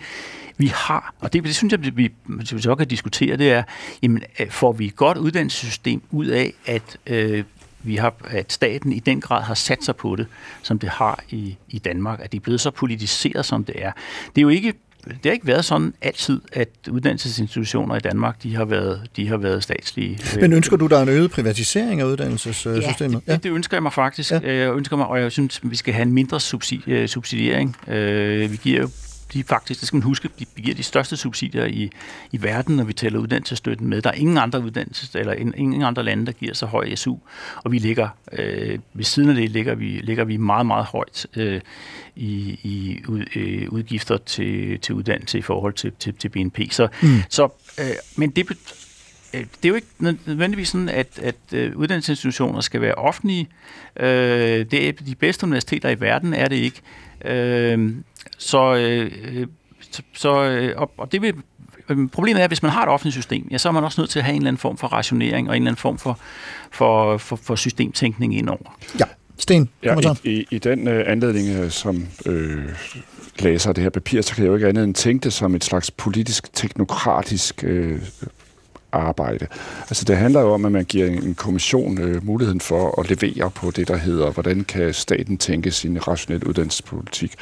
vi har, og det, det synes jeg, vi så kan diskutere, det er, jamen, får vi et godt uddannelsessystem ud af, at, øh, vi har, at staten i den grad har sat sig på det, som det har i, i Danmark, at det er blevet så politiseret, som det er. Det er jo ikke Det har ikke været sådan altid, at uddannelsesinstitutioner i Danmark, de har været, de har været statslige. Men ønsker du, der er en øget privatisering af uddannelsessystemet? Ja, det, ja. det ønsker jeg mig faktisk. Ja. Jeg ønsker mig, og jeg synes, vi skal have en mindre subsidi- subsidiering. Vi giver jo de faktisk, det skal man huske, vi giver de største subsidier i, i verden, når vi tæller uddannelsesstøtten med. Der er ingen andre uddannelses, eller ingen andre lande, der giver så høj S U, og vi ligger, øh, ved siden af det ligger vi, ligger vi meget, meget højt øh, i, i ud, øh, udgifter til, til uddannelse i forhold til, til, til B N P. Så, mm. så, øh, men det, øh, det er jo ikke nødvendigvis sådan, at, at øh, uddannelsesinstitutioner skal være offentlige. Øh, det er, de bedste universiteter i verden er det ikke. Øh, Så, øh, så øh, og det vil, problemet er, at hvis man har et offentligt system, ja, så er man også nødt til at have en eller anden form for rationering og en eller anden form for, for, for, for systemtænkning indover. Ja, Sten. Ja, i, i, i den øh, anledning, som øh, læser det her papir, så kan jeg jo ikke andet end tænke det som et slags politisk, teknokratisk øh, arbejde. Altså det handler jo om, at man giver en kommission øh, muligheden for at levere på det, der hedder, hvordan kan staten tænke sin rationelle uddannelsespolitik?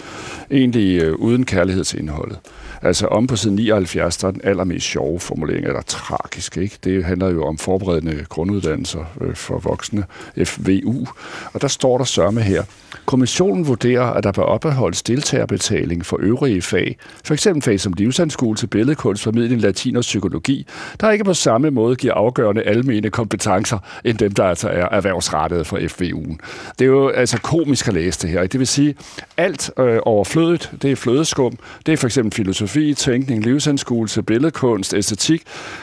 Egentlig øh, uden kærlighed til indholdet. Altså om på side nioghalvfjerds, der er den allermest sjove formulering, eller tragisk, ikke? Det handler jo om forberedende grunduddannelser øh, for voksne, F V U. Og der står der sørme her. Kommissionen vurderer, at der bør opholdes deltagerbetaling for øvrige fag, f.eks. fag som livsanskuelse, billedkunst, formidling, latin og psykologi, der ikke på samme måde giver afgørende almene kompetencer, end dem, der altså er erhvervsrettede for F V U'en. Det er jo altså komisk at læse det her, ikke? Det vil sige, alt øh, overflødet, det er flødeskum, det er f.eks. filosofi, tænkning, livsanskuelse, billedkunst, æstetik,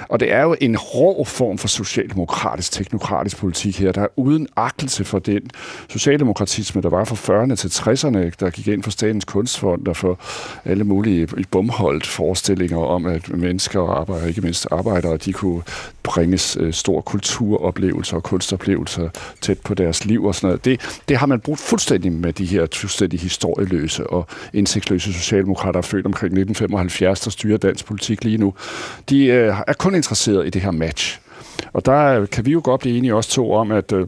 og det er jo en rå form for socialdemokratisk, teknokratisk politik her, der er uden agtelse for den socialdemokratisme, der var fra fyrrerne til tresserne, der gik ind for Statens Kunstfond og for alle mulige bomholdt forestillinger om, at mennesker og arbejder, ikke mindst arbejdere, de kunne bringes øh, store kulturoplevelser og kunstoplevelser tæt på deres liv og sådan noget. Det, det har man brugt fuldstændig med de her fuldstændig historieløse og indsigtsløse socialdemokrater, født omkring nitten femoghalvfjerds, der styrer dansk politik lige nu. De øh, er kun interesseret i det her match. Og der kan vi jo godt blive enige også to om, at øh,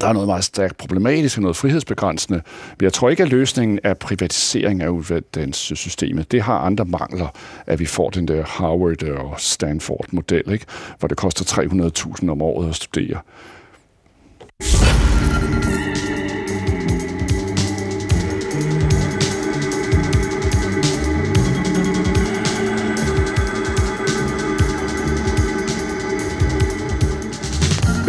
der er noget meget stærkt problematisk og noget frihedsbegrænsende. Men jeg tror ikke, at løsningen er privatisering af uddannelsessystemet. Det har andre mangler, at vi får den der Harvard- og Stanford-model, ikke? Hvor det koster tre hundrede tusind om året at studere.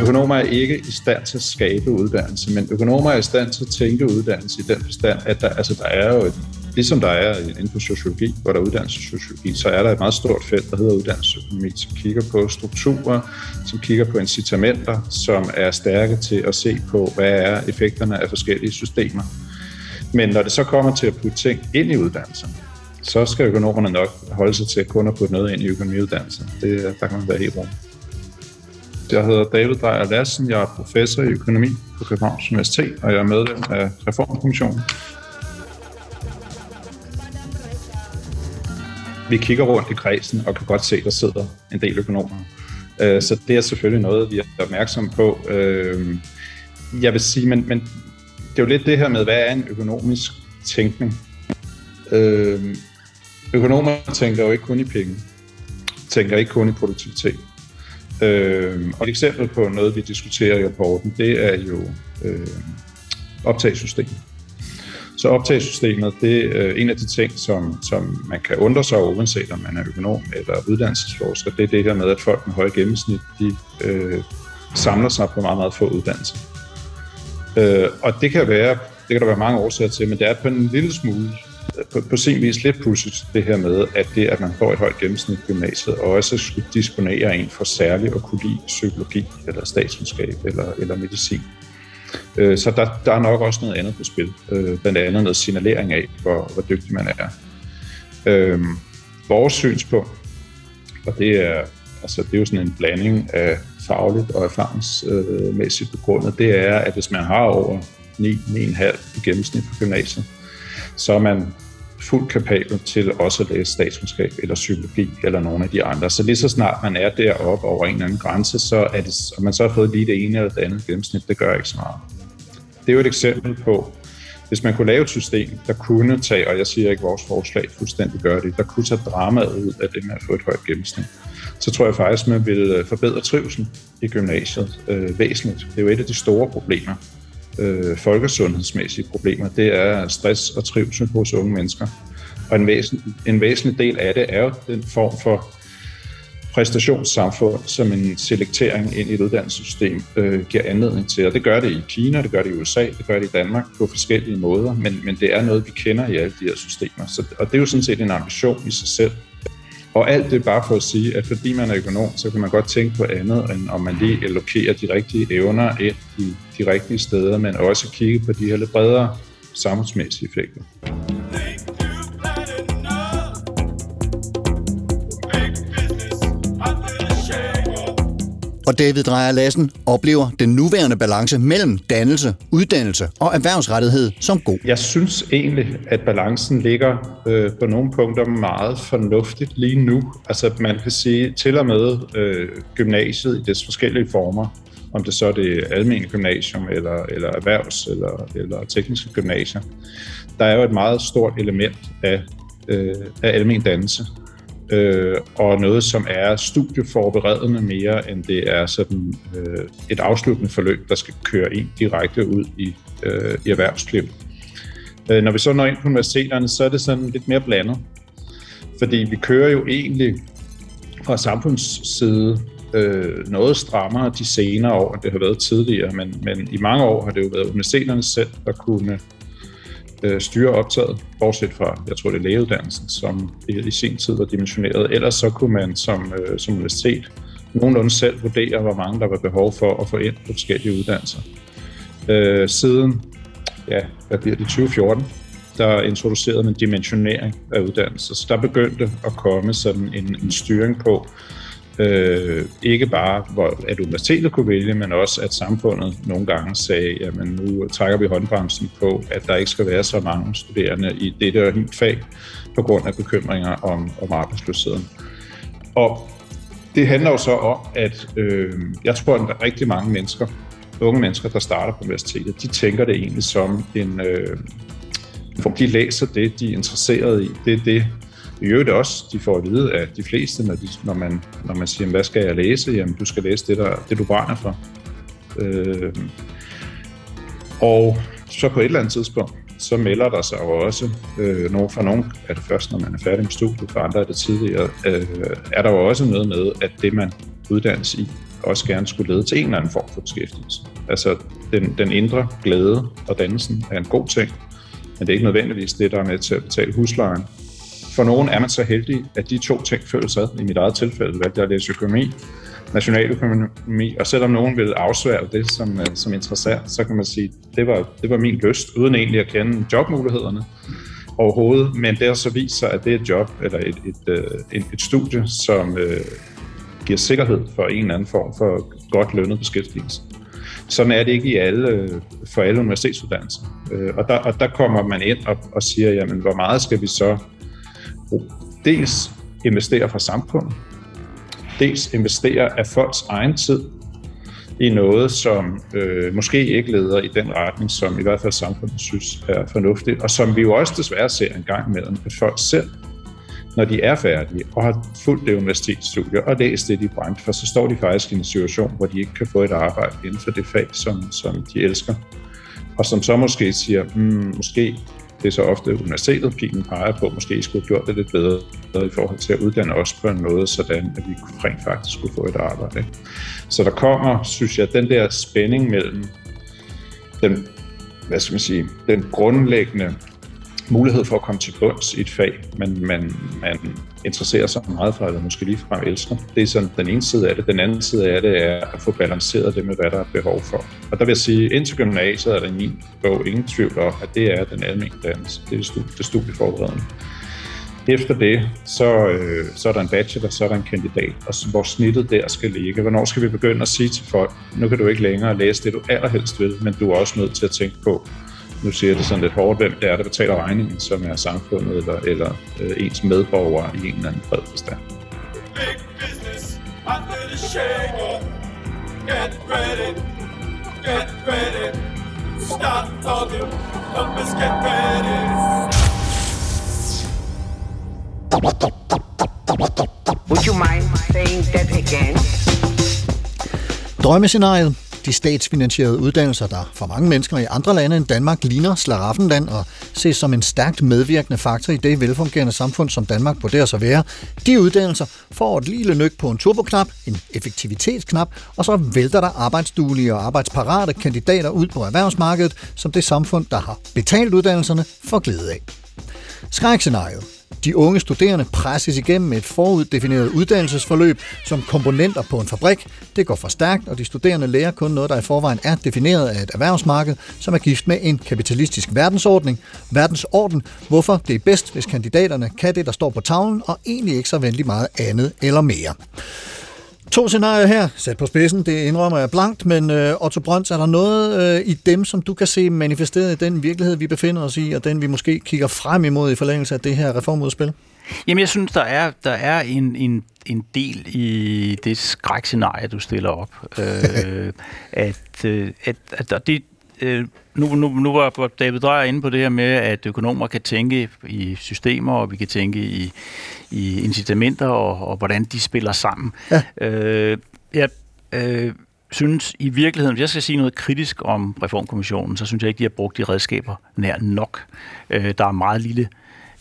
Økonomer er ikke i stand til at skabe uddannelse, men økonomer er i stand til at tænke uddannelse i den forstand, at der, altså der er jo, et, ligesom der er inden for sociologi, hvor der er uddannelsessociologi, så er der et meget stort felt, der hedder uddannelsesøkonomi, som kigger på strukturer, som kigger på incitamenter, som er stærke til at se på, hvad er effekterne af forskellige systemer. Men når det så kommer til at putte ting ind i uddannelserne, så skal økonomerne nok holde sig til at kun at putte noget ind i økonomiuddannelsen. Det, der kan man være helt rum. Jeg hedder David Dreyer Lassen, jeg er professor i økonomi på Københavns Universitet, og jeg er medlem af Reformkommissionen. Vi kigger rundt i kredsen og kan godt se, at der sidder en del økonomer. Så det er selvfølgelig noget, vi er opmærksomme på. Jeg vil sige, men, men det er jo lidt det her med, hvad er en økonomisk tænkning? Økonomer tænker jo ikke kun i penge, tænker ikke kun i produktivitet. Øh, og et eksempel på noget, vi diskuterer i rapporten, det er jo øh, optagssystemet. Så optagssystemet, det er øh, en af de ting, som, som man kan undre sig over, uanset om man er økonom eller uddannelsesforsker, det er det her med, at folk med høj gennemsnit, de øh, samler sig på meget, meget få uddannelser. Øh, og det kan være, det kan der være mange årsager til, men det er på en lille smule, På, på sin vis lidt pudsigt det her med, at det, at man får et højt gennemsnit i gymnasiet, og også skulle disponere en for særligt at kunne lide psykologi, eller statskundskab, eller, eller medicin. Øh, så der, der er nok også noget andet på spil. Øh, blandt andet noget signalering af, hvor, hvor dygtig man er. Øh, vores synspunkt, og det er, altså, det er jo sådan en blanding af fagligt og erfaringsmæssigt begrundet, det er, at hvis man har over ni til ni komma fem i gennemsnit på gymnasiet, så er man fuldt kapabel til også at læse statskundskab eller psykologi eller nogle af de andre. Så lige så snart man er deroppe over en eller anden grænse, så er det, og man så har fået lige det ene eller det andet gennemsnit, det gør ikke så meget. Det er jo et eksempel på, hvis man kunne lave et system, der kunne tage, og jeg siger ikke, vores forslag fuldstændig gør det, der kunne tage dramaet ud af det med at få et højt gennemsnit, så tror jeg faktisk, man vil forbedre trivsel i gymnasiet øh, væsentligt. Det er jo et af de store problemer. Øh, folkesundhedsmæssige problemer, det er stress og trivsel hos unge mennesker. Og en væsentlig, en væsentlig del af det er jo den form for præstationssamfund, som en selektering ind i et uddannelsessystem øh, giver anledning til. Og det gør det i Kina, det gør det i U S A, det gør det i Danmark på forskellige måder, men, men det er noget, vi kender i alle de her systemer. Så, og det er jo sådan set en ambition i sig selv. Og alt det bare for at sige, at fordi man er økonom, så kan man godt tænke på andet, end om man lige allokerer de rigtige evner ind i de rigtige steder, men også kigge på de her lidt bredere samfundsmæssige effekter. og David Dreyer Lassen oplever den nuværende balance mellem dannelse, uddannelse og erhvervsrettighed som god. Jeg synes egentlig, at balancen ligger øh, på nogle punkter meget fornuftigt lige nu. Altså man kan sige til og med øh, gymnasiet i dets forskellige former, om det så er det almene gymnasium, eller, eller erhvervs- eller, eller tekniske gymnasier. Der er jo et meget stort element af, øh, af almen dannelse, øh, og noget, som er studieforberedende mere, end det er sådan, øh, et afsluttende forløb, der skal køre ind direkte ud i, øh, i erhvervslivet. Øh, når vi så når ind på universiteterne, så er det sådan lidt mere blandet, fordi vi kører jo egentlig fra samfundsside, Øh, noget strammere de senere år, end det har været tidligere, men, men i mange år har det jo været universiteterne selv, der kunne øh, styre optaget, bortset fra, jeg tror det er lægeuddannelsen, som i, i sin tid var dimensioneret. Ellers så kunne man som, øh, som universitet nogenlunde selv vurdere, hvor mange der var behov for at få ind på forskellige uddannelser. Øh, siden, ja, hvad bliver det, tyve fjorten, der introducerede man dimensionering af uddannelser, så der begyndte at komme sådan en, en styring på, Øh, ikke bare, hvor, at universitetet kunne vælge, men også, at samfundet nogle gange sagde, jamen nu trækker vi håndbremsen på, at der ikke skal være så mange studerende i dette og hint fag, på grund af bekymringer om, om arbejdsløsheden. Og det handler jo så om, at øh, jeg tror, at der er rigtig mange mennesker, unge mennesker, der starter på universitetet, de tænker det egentlig som en øh, form, de læser det, de er interesseret i, det er det, i øvrigt også, de får at vide af de fleste, når, de, når, man, når man siger, hvad skal jeg læse? Jamen, du skal læse det, der, det du brænder for. Øh, og så på et eller andet tidspunkt, så melder der sig jo også, øh, nogle, for nogle er det først, når man er færdig med studiet, for andre er det tidligere, øh, er der jo også noget med, at det, man uddannes i, også gerne skulle lede til en eller anden form for beskæftigelse. Altså, den, den indre glæde og dannelsen er en god ting, men det er ikke nødvendigvis det, der er med til at betale huslejen. For nogen er man så heldig, at de to ting føles ad. I mit eget tilfælde valgte jeg at læse økonomi, nationaløkonomi, og selvom nogen vil afsværge det som, som interessant, så kan man sige, at det var, det var min lyst, uden egentlig at kende jobmulighederne overhovedet. Men det har så vist sig, at det er et job eller et, et, et, et studie, som øh, giver sikkerhed for en eller anden form for godt lønnet beskæftigelse. Sådan er det ikke i alle, for alle universitetsuddannelser. Og der, og der kommer man ind og, og siger, jamen hvor meget skal vi så dels investere fra samfundet, dels investere af folks egen tid i noget, som øh, måske ikke leder i den retning, som i hvert fald samfundet synes er fornuftigt, og som vi jo også desværre ser en gang imellem, at folk selv, når de er færdige og har fulgt det universitetsstudie og læst det, de brændte for, så står de faktisk i en situation, hvor de ikke kan få et arbejde inden for det fag, som, som de elsker, og som så måske siger, hmm, måske det er så ofte universitetet, pilen peger på, måske I skulle have gjort det lidt bedre i forhold til at uddanne os på en måde, sådan at vi rent faktisk skulle få et arbejde. Så der kommer, synes jeg, den der spænding mellem den, hvad skal man sige, den grundlæggende mulighed for at komme til bunds i et fag, men man, man interesserer sig meget for, eller måske ligefrem elsker. Det er sådan den ene side af det. Den anden side af det er at få balanceret det med, hvad der er behov for. Og der vil jeg sige, indtil gymnasiet er der i min bog ingen tvivl om, at det er den almene dannelse. Det er det studieforberedende. Efter det, så, øh, så er der en bachelor, så er der en kandidat, og hvor snittet der skal ligge. Hvornår skal vi begynde at sige til folk, nu kan du ikke længere læse det, du allerhelst vil, men du er også nødt til at tænke på, nu siger det sådan lidt hårdt, hvem det er, der betaler regningen, som er samfundet eller, eller øh, ens medborgere i en eller anden bred forstand. Would you mind saying that again? Drømmescenariet. De statsfinansierede uddannelser, der for mange mennesker i andre lande end Danmark ligner slaraffenland og ses som en stærkt medvirkende faktor i det velfungerende samfund, som Danmark vurderer sig at være. De uddannelser får et lille nøk på en turboknap, en effektivitetsknap, og så vælter der arbejdsduelige og arbejdsparate kandidater ud på erhvervsmarkedet, som det samfund, der har betalt uddannelserne, får glæde af. Skrækscenariet. De unge studerende presses igennem et foruddefineret uddannelsesforløb som komponenter på en fabrik. Det går for stærkt, og de studerende lærer kun noget, der i forvejen er defineret af et erhvervsmarked, som er gift med en kapitalistisk verdensorden. Verdensorden, hvorfor det er bedst, hvis kandidaterne kan det, der står på tavlen, og egentlig ikke så vældig meget andet eller mere. To scenarier her, sat på spidsen, det indrømmer jeg blankt, men øh, Otto Brøns, er der noget øh, i dem, som du kan se manifesteret i den virkelighed, vi befinder os i, og den vi måske kigger frem imod i forlængelse af det her reformudspil? Jamen, jeg synes, der er, der er en, en, en del i det skrækscenarie, du stiller op. øh, at, øh, at, at, at det... Øh, Nu, nu, nu var David Dreyer inde på det her med, at økonomer kan tænke i systemer, og vi kan tænke i, i incitamenter, og, og hvordan de spiller sammen. Ja. Øh, jeg øh, synes i virkeligheden, hvis jeg skal sige noget kritisk om Reformkommissionen, så synes jeg ikke, de har brugt de redskaber nær nok. Øh, der er meget lille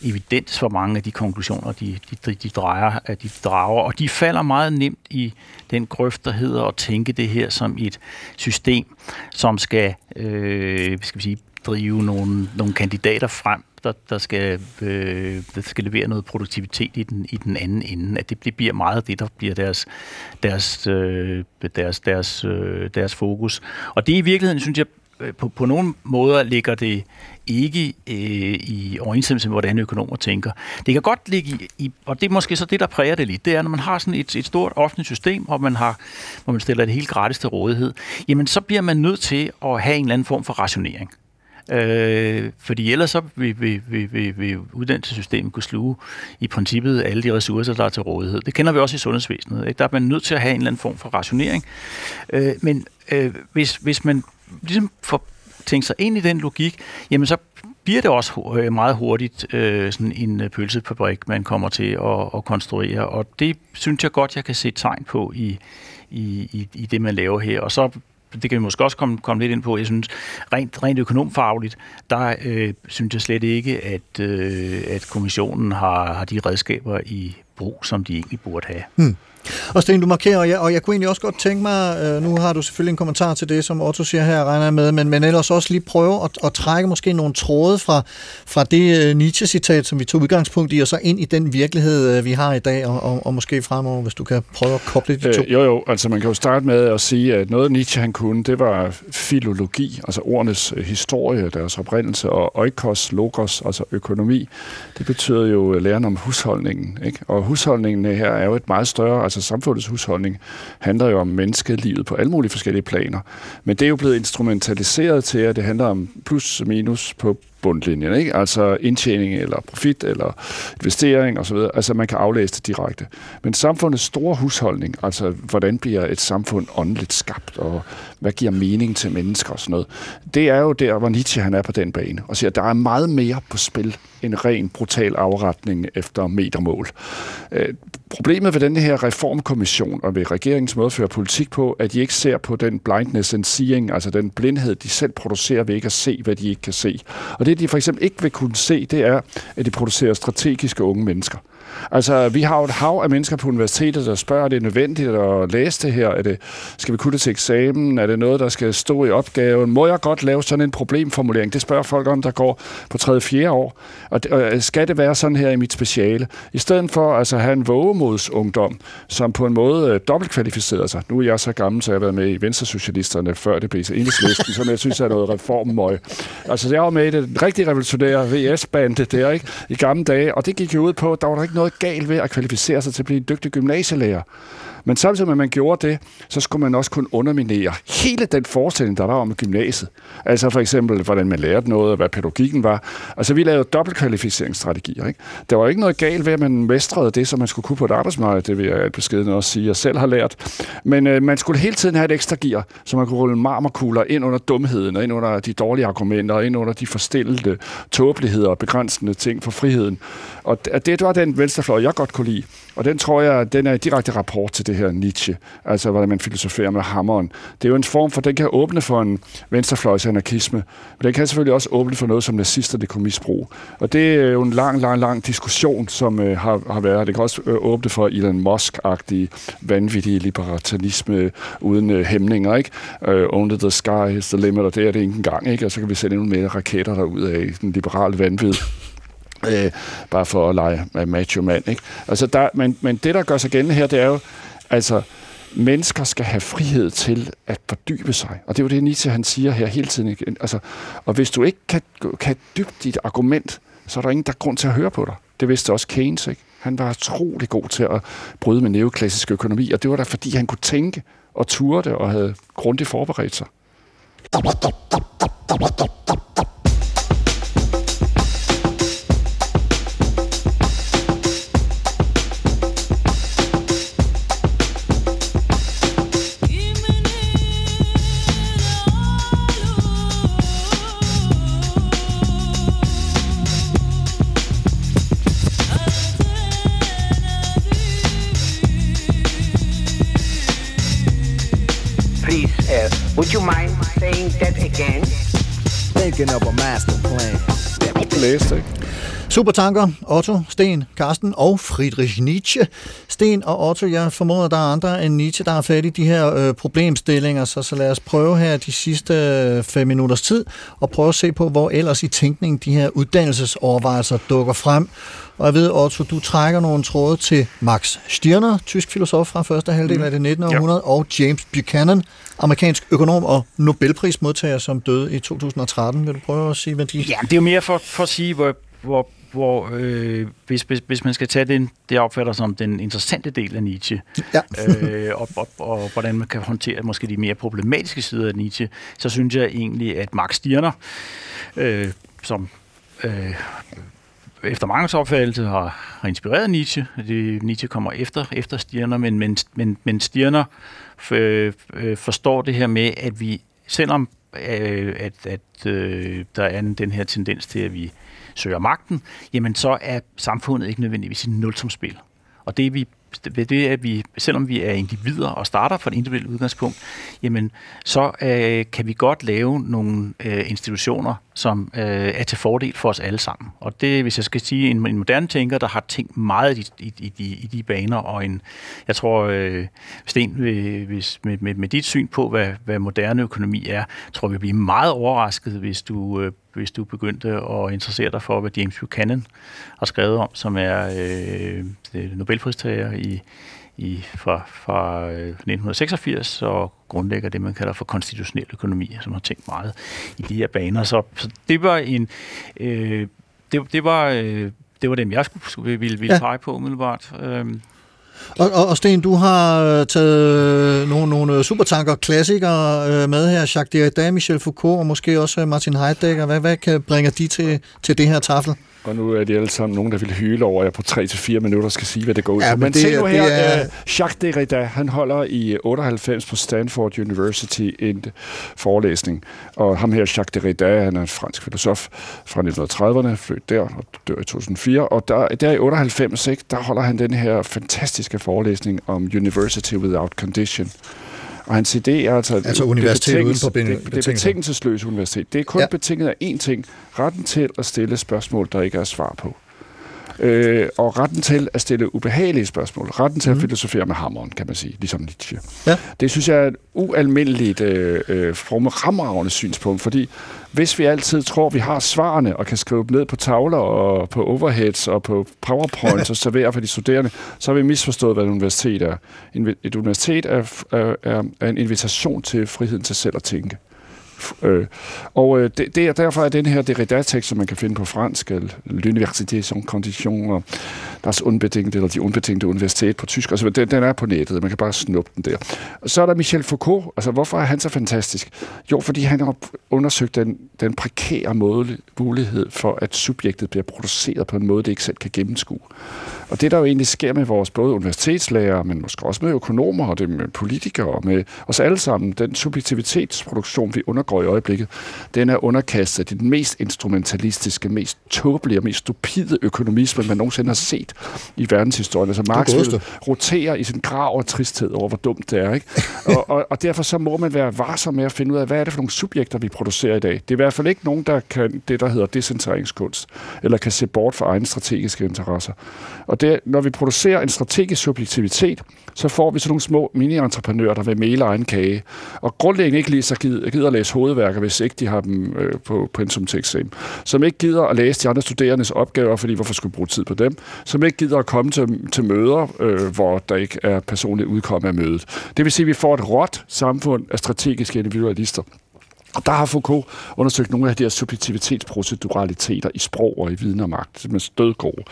evidens for mange af de konklusioner, de, de, de, drejer, de drager, og de falder meget nemt i den grøft, der hedder at tænke det her som et system, som skal, øh, skal vi sige, drive nogle, nogle kandidater frem, der, der, skal, øh, der skal levere noget produktivitet i den, i den anden ende. At det bliver meget det, der bliver deres, deres, øh, deres, deres, øh, deres fokus. Og det i virkeligheden, synes jeg, På, på nogle måder ligger det ikke øh, i overensstemmelse med, hvordan økonomer tænker. Det kan godt ligge i, i, og det er måske så det, der præger det lidt, det er, når man har sådan et, et stort offentligt system, og man har, hvor man stiller det helt gratis til rådighed, jamen så bliver man nødt til at have en eller anden form for rationering. Øh, fordi ellers så vil, vil, vil, vil uddannelsessystemet kunne sluge i princippet alle de ressourcer, der er til rådighed. Det kender vi også i sundhedsvæsenet. Ikke? Der er man nødt til at have en eller anden form for rationering. Øh, men øh, hvis, hvis man ligesom for tænke sig ind i den logik, jamen så bliver det også meget hurtigt øh, sådan en pølsefabrik, man kommer til at, at konstruere, og det synes jeg godt, jeg kan se tegn på i, i, i det, man laver her. Og så, det kan vi måske også komme, komme lidt ind på, jeg synes, rent, rent økonomfagligt, der øh, synes jeg slet ikke, at, øh, at kommissionen har, har de redskaber i brug, som de egentlig burde have. Hmm. Og Sten, du markerer, og jeg, og jeg kunne egentlig også godt tænke mig, øh, nu har du selvfølgelig en kommentar til det, som Otto siger her, regner jeg med, men, men ellers også lige prøve at, at trække måske nogle tråde fra, fra det øh, Nietzsche-citat, som vi tog udgangspunkt i, og så ind i den virkelighed, øh, vi har i dag, og, og, og måske fremover, hvis du kan prøve at koble de to. Øh, jo, jo, altså man kan jo starte med at sige, at noget Nietzsche han kunne, det var filologi, altså ordenes historie, deres oprindelse, og oikos, logos, altså økonomi. Det betyder jo læren om husholdningen, ikke? Og husholdningen her er jo et meget større, altså samfundets husholdning handler jo om menneskelivet på alle mulige forskellige planer. Men det er jo blevet instrumentaliseret til, at det handler om plus og minus på bundlinjen, ikke? Altså indtjening eller profit eller investering osv. Altså man kan aflæse det direkte. Men samfundets store husholdning, altså hvordan bliver et samfund åndeligt skabt, og hvad giver mening til mennesker og sådan noget, det er jo der, hvor Nietzsche han er på den bane, og siger, at der er meget mere på spil end ren brutal afretning efter metermål. Øh, problemet ved den her reformkommission og ved regeringens måde at føre politik på, at de ikke ser på den blindness and seeing, altså den blindhed, de selv producerer ved ikke at se, hvad de ikke kan se. Og det Det, de for eksempel ikke vil kunne se, det er, at de producerer strategiske unge mennesker. Altså, vi har jo et hav af mennesker på universitetet, der spørger, er det nødvendigt at læse det her? Er det, skal vi kunne det til eksamen? Er det noget, der skal stå i opgaven? Må jeg godt lave sådan en problemformulering? Det spørger folk om, der går på tredje til fjerde år. Og skal det være sådan her i mit speciale? I stedet for altså, at have en vågemodsungdom, som på en måde dobbeltkvalificerer sig. Nu er jeg så gammel, så jeg har været med i Venstresocialisterne, før det blev så Enhedslisten, som jeg synes er noget reformmøg. Altså, jeg var med i det rigtig revolutionære V S-bande der, ikke? I gamle dage, og det gik jo ud på, der var der ikke noget galt ved at kvalificere sig til at blive en dygtig gymnasielærer. Men samtidig med, at man gjorde det, så skulle man også kunne underminere hele den forestilling, der var om gymnasiet. Altså for eksempel, hvordan man lærte noget, og hvad pædagogikken var. Altså vi lavede dobbeltkvalificeringsstrategier, ikke? Der var jo ikke noget galt ved, at man mestrede det, som man skulle kunne på et arbejdsmarked. Det vil jeg alt beskedende også sige, jeg selv har lært. Men øh, man skulle hele tiden have et ekstra gear, så man kunne rulle marmerkugler ind under dumheden, og ind under de dårlige argumenter, og ind under de forstillede tåbeligheder og begrænsende ting for friheden. Og det var den venstrefløj, jeg godt kunne lide. Og den tror jeg, den er i direkte rapport til det her Nietzsche, altså hvordan man filosoferer med hammeren. Det er jo en form for, den kan åbne for en venstrefløjsanarkisme, men den kan selvfølgelig også åbne for noget, som nazisterne kunne misbruge. Og det er jo en lang, lang, lang diskussion, som øh, har, har været. Det kan også øh, åbne for Elon Musk-agtige, vanvittige libertanisme uden øh, hæmninger, ikke? Øh, only the sky is the limit, og det er det ikke engang, ikke? Og så kan vi sende nogle mere raketter derudad af den liberale vanvid. Øh, bare for at lege macho mand, ikke? Altså der, men, men det, der gør sig gældende her, det er jo, altså, mennesker skal have frihed til at fordybe sig. Og det er jo det, Nietzsche han siger her hele tiden. Ikke? Altså, og hvis du ikke kan, kan dybe dit argument, så er der ingen der grund til at høre på dig. Det vidste også Keynes, ikke? Han var utrolig god til at bryde med neoklassisk økonomi, og det var da fordi, han kunne tænke og turde og havde grundigt forberedt sig. Would you mind saying that again? Thinking of a master plan. Læste. Supertanker, Otto, Steen, Carsten og Friedrich Nietzsche. Steen og Otto, jeg formoder, der er andre end Nietzsche, der har fat i de her øh, problemstillinger, så, så lad os prøve her de sidste øh, fem minutters tid og prøve at se på, hvor ellers i tænkningen de her uddannelsesovervejelser dukker frem. Og jeg ved, Otto, du trækker nogle tråde til Max Stirner, tysk filosof fra første halvdel mm. af det nittende århundrede, ja. Og James Buchanan, amerikansk økonom og Nobelprismodtager, som døde i to tusind og tretten. Vil du prøve at sige, hvad de... Ja, det er jo mere for, for at sige, hvor... hvor hvor øh, hvis, hvis, hvis man skal tage den, det opfatter som den interessante del af Nietzsche, ja. øh, og, og, og, og hvordan man kan håndtere måske de mere problematiske sider af Nietzsche, så synes jeg egentlig, at Max Stirner, øh, som øh, efter mange opfattelser har, har inspireret Nietzsche, det, Nietzsche kommer efter, efter Stirner, men, men, men, men Stirner øh, øh, forstår det her med, at vi, selvom øh, at, at øh, der er den her tendens til, at vi søger magten, jamen så er samfundet ikke nødvendigvis et nulsumsspil. Og det er vi, det er vi, selvom vi er individer og starter fra et individuelt udgangspunkt, jamen så øh, kan vi godt lave nogle øh, institutioner, som øh, er til fordel for os alle sammen. Og det, hvis jeg skal sige, en, en moderne tænker, der har tænkt meget i, i, i, de, i de baner, og en, jeg tror, øh, Sten, hvis, med, med, med dit syn på, hvad, hvad moderne økonomi er, tror vi bliver meget overrasket, hvis du øh, hvis du begyndte at interessere dig for, hvad James Buchanan har skrevet om, som er øh, Nobelpristager i, i, fra, fra nitten seksogfirs og grundlægger det, man kalder for konstitutionel økonomi, som har tænkt meget i de her baner. Så, så det var en... Øh, det, det, var, øh, det var dem, jeg skulle, ville, ville pege på umiddelbart. Øh, Og, og, og Sten, du har taget nogle, nogle supertanker og klassikere med her, Jacques Derrida, Michel Foucault og måske også Martin Heidegger. Hvad, hvad kan bringer de til, til det her tafel? Og nu er de alle sammen nogen, der vil hyle over, at jeg på tre til fire minutter skal sige, hvad det går ud. Ja, men, men det, se nu her, er... Jacques Derrida, han holder i otteoghalvfems på Stanford University en forelæsning. Og ham her, Jacques Derrida, han er en fransk filosof fra nitten trediverne, født der og dør i to tusind og fire. Og der, der i otteoghalvfems, ikke, der holder han den her fantastiske forelæsning om University Without Condition. Og hans idé er altså... Altså universitetet uden på betingelser. Det, det er betingelsesløs universitet. Det er kun ja. betinget af én ting. Retten til at stille spørgsmål, der ikke er svar på. Øh, og retten til at stille ubehagelige spørgsmål. Retten til mm. at filosofere med hammeren, kan man sige. Ligesom Nietzsche. Ja. Det synes jeg er et ualmindeligt øh, fremragende synspunkt, fordi hvis vi altid tror, vi har svarene og kan skrive dem ned på tavler og på overheads og på powerpoints og servere for de studerende, så har vi misforstået, hvad et universitet er. Et universitet er, er, er en invitation til friheden til selv at tænke. Øh, og øh, det, det er, derfor er den her Derrida-tekst, som man kan finde på fransk, L'Université en Condition og deres Undbedingte, eller De Undbedingte Universitet på tysk, altså, den, den er på nettet, man kan bare snuppe den der. Og så er der Michel Foucault, altså hvorfor er han så fantastisk? Jo, fordi han har undersøgt den, den prekære måde, mulighed for, at subjektet bliver produceret på en måde, det ikke selv kan gennemskue. Og det, der jo egentlig sker med vores både universitetslærere, men måske også med økonomer og det med politikere og med os alle sammen, den subjektivitetsproduktion, vi undergår i øjeblikket, den er underkastet den mest instrumentalistiske, mest tåbelige og mest stupide økonomisme, man nogensinde har set i verdenshistorien. Altså Marx roterer i sin grav og tristhed over, hvor dumt det er. Ikke? og, og, og derfor så må man være varsom med at finde ud af, hvad er det for nogle subjekter, vi producerer i dag. Det er i hvert fald ikke nogen, der kan det, der hedder decentreringskunst, eller kan se bort fra egne strategiske interesser. Og det, når vi producerer en strategisk subjektivitet, så får vi sådan nogle små mini-entreprenører, der vil male egen kage, og grundlæggende ikke lige så gider at læse hovedværker, hvis ikke de har dem øh, på pensum til eksamen, som ikke gider at læse de andre studerendes opgaver, fordi hvorfor skulle bruge tid på dem, som ikke gider at komme til, til møder, øh, hvor der ikke er personligt udkomme af mødet. Det vil sige, at vi får et råt samfund af strategiske individualister. Og der har Foucault undersøgt nogle af de her subjektivitetsproceduraliteter i sprog og i viden og magt. Det er stødgode.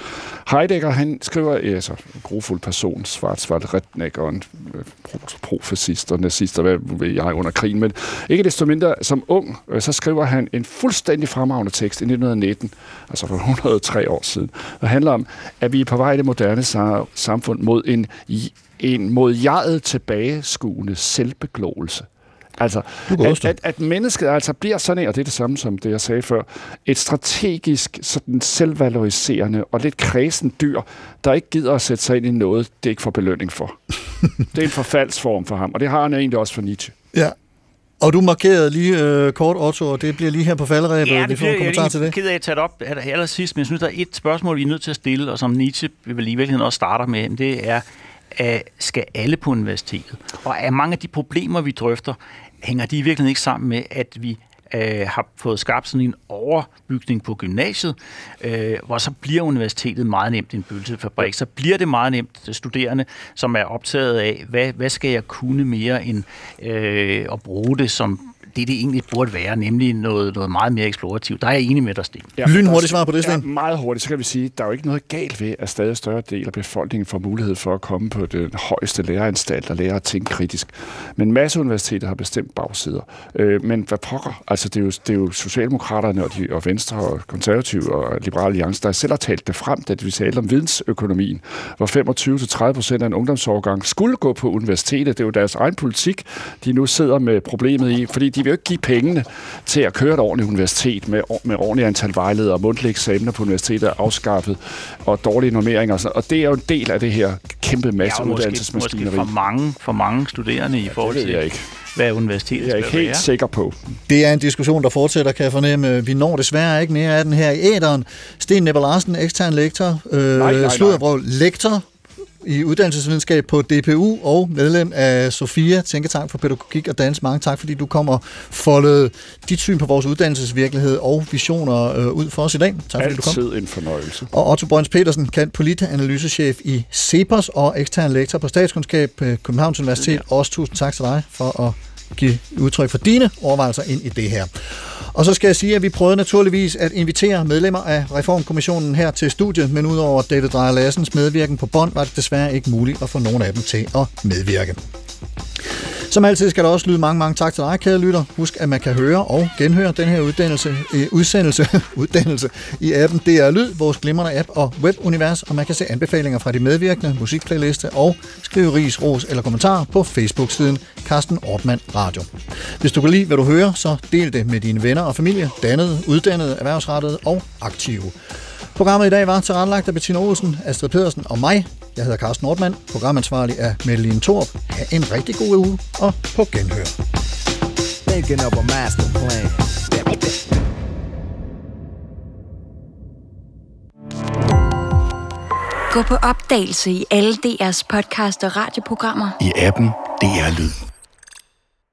Heidegger, han skriver, altså en grofuld person, svart, svart, retnækker, en profascist og nazister, hvad ved jeg, under krigen. Men ikke desto mindre, som ung, så skriver han en fuldstændig fremragende tekst i nitten nitten, altså for hundrede og tre år siden, der handler om, at vi er på vej i det moderne samfund mod en, en mod jeget tilbageskuende selvbeglåelse. Altså, at, at, at mennesket altså bliver sådan, og det er det samme som det, jeg sagde før, et strategisk, sådan selvvaloriserende og lidt kræsen dyr, der ikke gider at sætte sig ind i noget, det ikke får belønning for. Det er en forfaldsform for ham, og det har han egentlig også for Nietzsche. Ja. Og du markerede lige øh, kort, Otto, og det bliver lige her på falderæbet. Ja, det bliver, en kommentar jeg til det. Ked af at tage det op allersidst, men jeg synes, der er et spørgsmål, vi er nødt til at stille, og som Nietzsche i virkeligheden også starter med, det er, skal alle på universitetet? Og er mange af de problemer, vi drøfter, hænger de i virkeligheden ikke sammen med, at vi øh, har fået skabt sådan en overbygning på gymnasiet, øh, hvor så bliver universitetet meget nemt en pølsefabrik. Så bliver det meget nemt studerende, som er optaget af, hvad, hvad skal jeg kunne mere end øh, at bruge det som det, det egentlig burde være, nemlig noget, noget meget mere eksplorativt. Der er jeg enig med dig, Sten. Ja, lynhurtigt svar på det, Sten. Ja, meget hurtigt, så kan vi sige, at der er jo ikke noget galt ved, at stadig større del af befolkningen får mulighed for at komme på den højeste læreranstalt og lære at tænke kritisk. Men masse universiteter har bestemt bagsider. Øh, men hvad pokker? Altså, det er jo, det er jo Socialdemokraterne og, de, og Venstre og Konservative og Liberale Alliance, der selv har talt det frem, da vi talte om vidensøkonomien, hvor femogtyve til tredive procent af en ungdomsårgang skulle gå på universitetet. Det er jo deres egen politik, de nu sidder med problemet i, fordi de vil jo ikke give pengene til at køre et ordentligt universitet med, med ordentligt antal vejledere og mundtlige eksamener på universitetet er afskaffet og dårlige normeringer og sådan. Og det er jo en del af det her kæmpe masse uddannelsesmaskineri. Måske for mange, for mange studerende i forhold til, hvad universitetet skal være. Jeg er ikke helt sikker på. Det er en diskussion, der fortsætter, kan jeg fornemme. Vi når desværre ikke mere af den her i æderen. Steen Nepper Larsen, ekstern lektor, øh, sludderbrøl, lektor i uddannelsesvidenskab på D P U og medlem af Sophia, Tænketank for Pædagogik og Dans. Mange tak, fordi du kom og foldede dit syn på vores uddannelsesvirkelighed og visioner øh, ud for os i dag. Tak, altid fordi du kom. En fornøjelse. Og Otto Brøns-Petersen, kendt politanalysechef i CEPOS og ekstern lektor på Statskundskab på Københavns Universitet. Ja. Også tusind tak til dig for at give udtryk for dine overvejelser ind i det her. Og så skal jeg sige, at vi prøvede naturligvis at invitere medlemmer af Reformkommissionen her til studiet, men udover David Dreyer Lassens medvirken på bånd, var det desværre ikke muligt at få nogen af dem til at medvirke. Som altid skal der også lyde mange, mange tak til dig, kære lytter. Husk, at man kan høre og genhøre den her uddannelse, øh, udsendelse uddannelse i appen D R Lyd, vores glimrende app og webunivers, og man kan se anbefalinger fra de medvirkende, musikplayliste og skrive ris, ros eller kommentarer på Facebook-siden Carsten Ortmann Radio. Hvis du kan lide, hvad du hører, så del det med dine venner og familie, dannede, uddannede, erhvervsrettede og aktive. Programmet i dag var tilrettelagt af Bettina Olsen, Astrid Pedersen og mig. Jeg hedder Carsten Ortmann, programansvarlig af Mette-Line Thorup. Ha' en rigtig god uge, og på genhør. Gå på opdagelse i alle D R's podcast og radioprogrammer. I appen D R Lyd.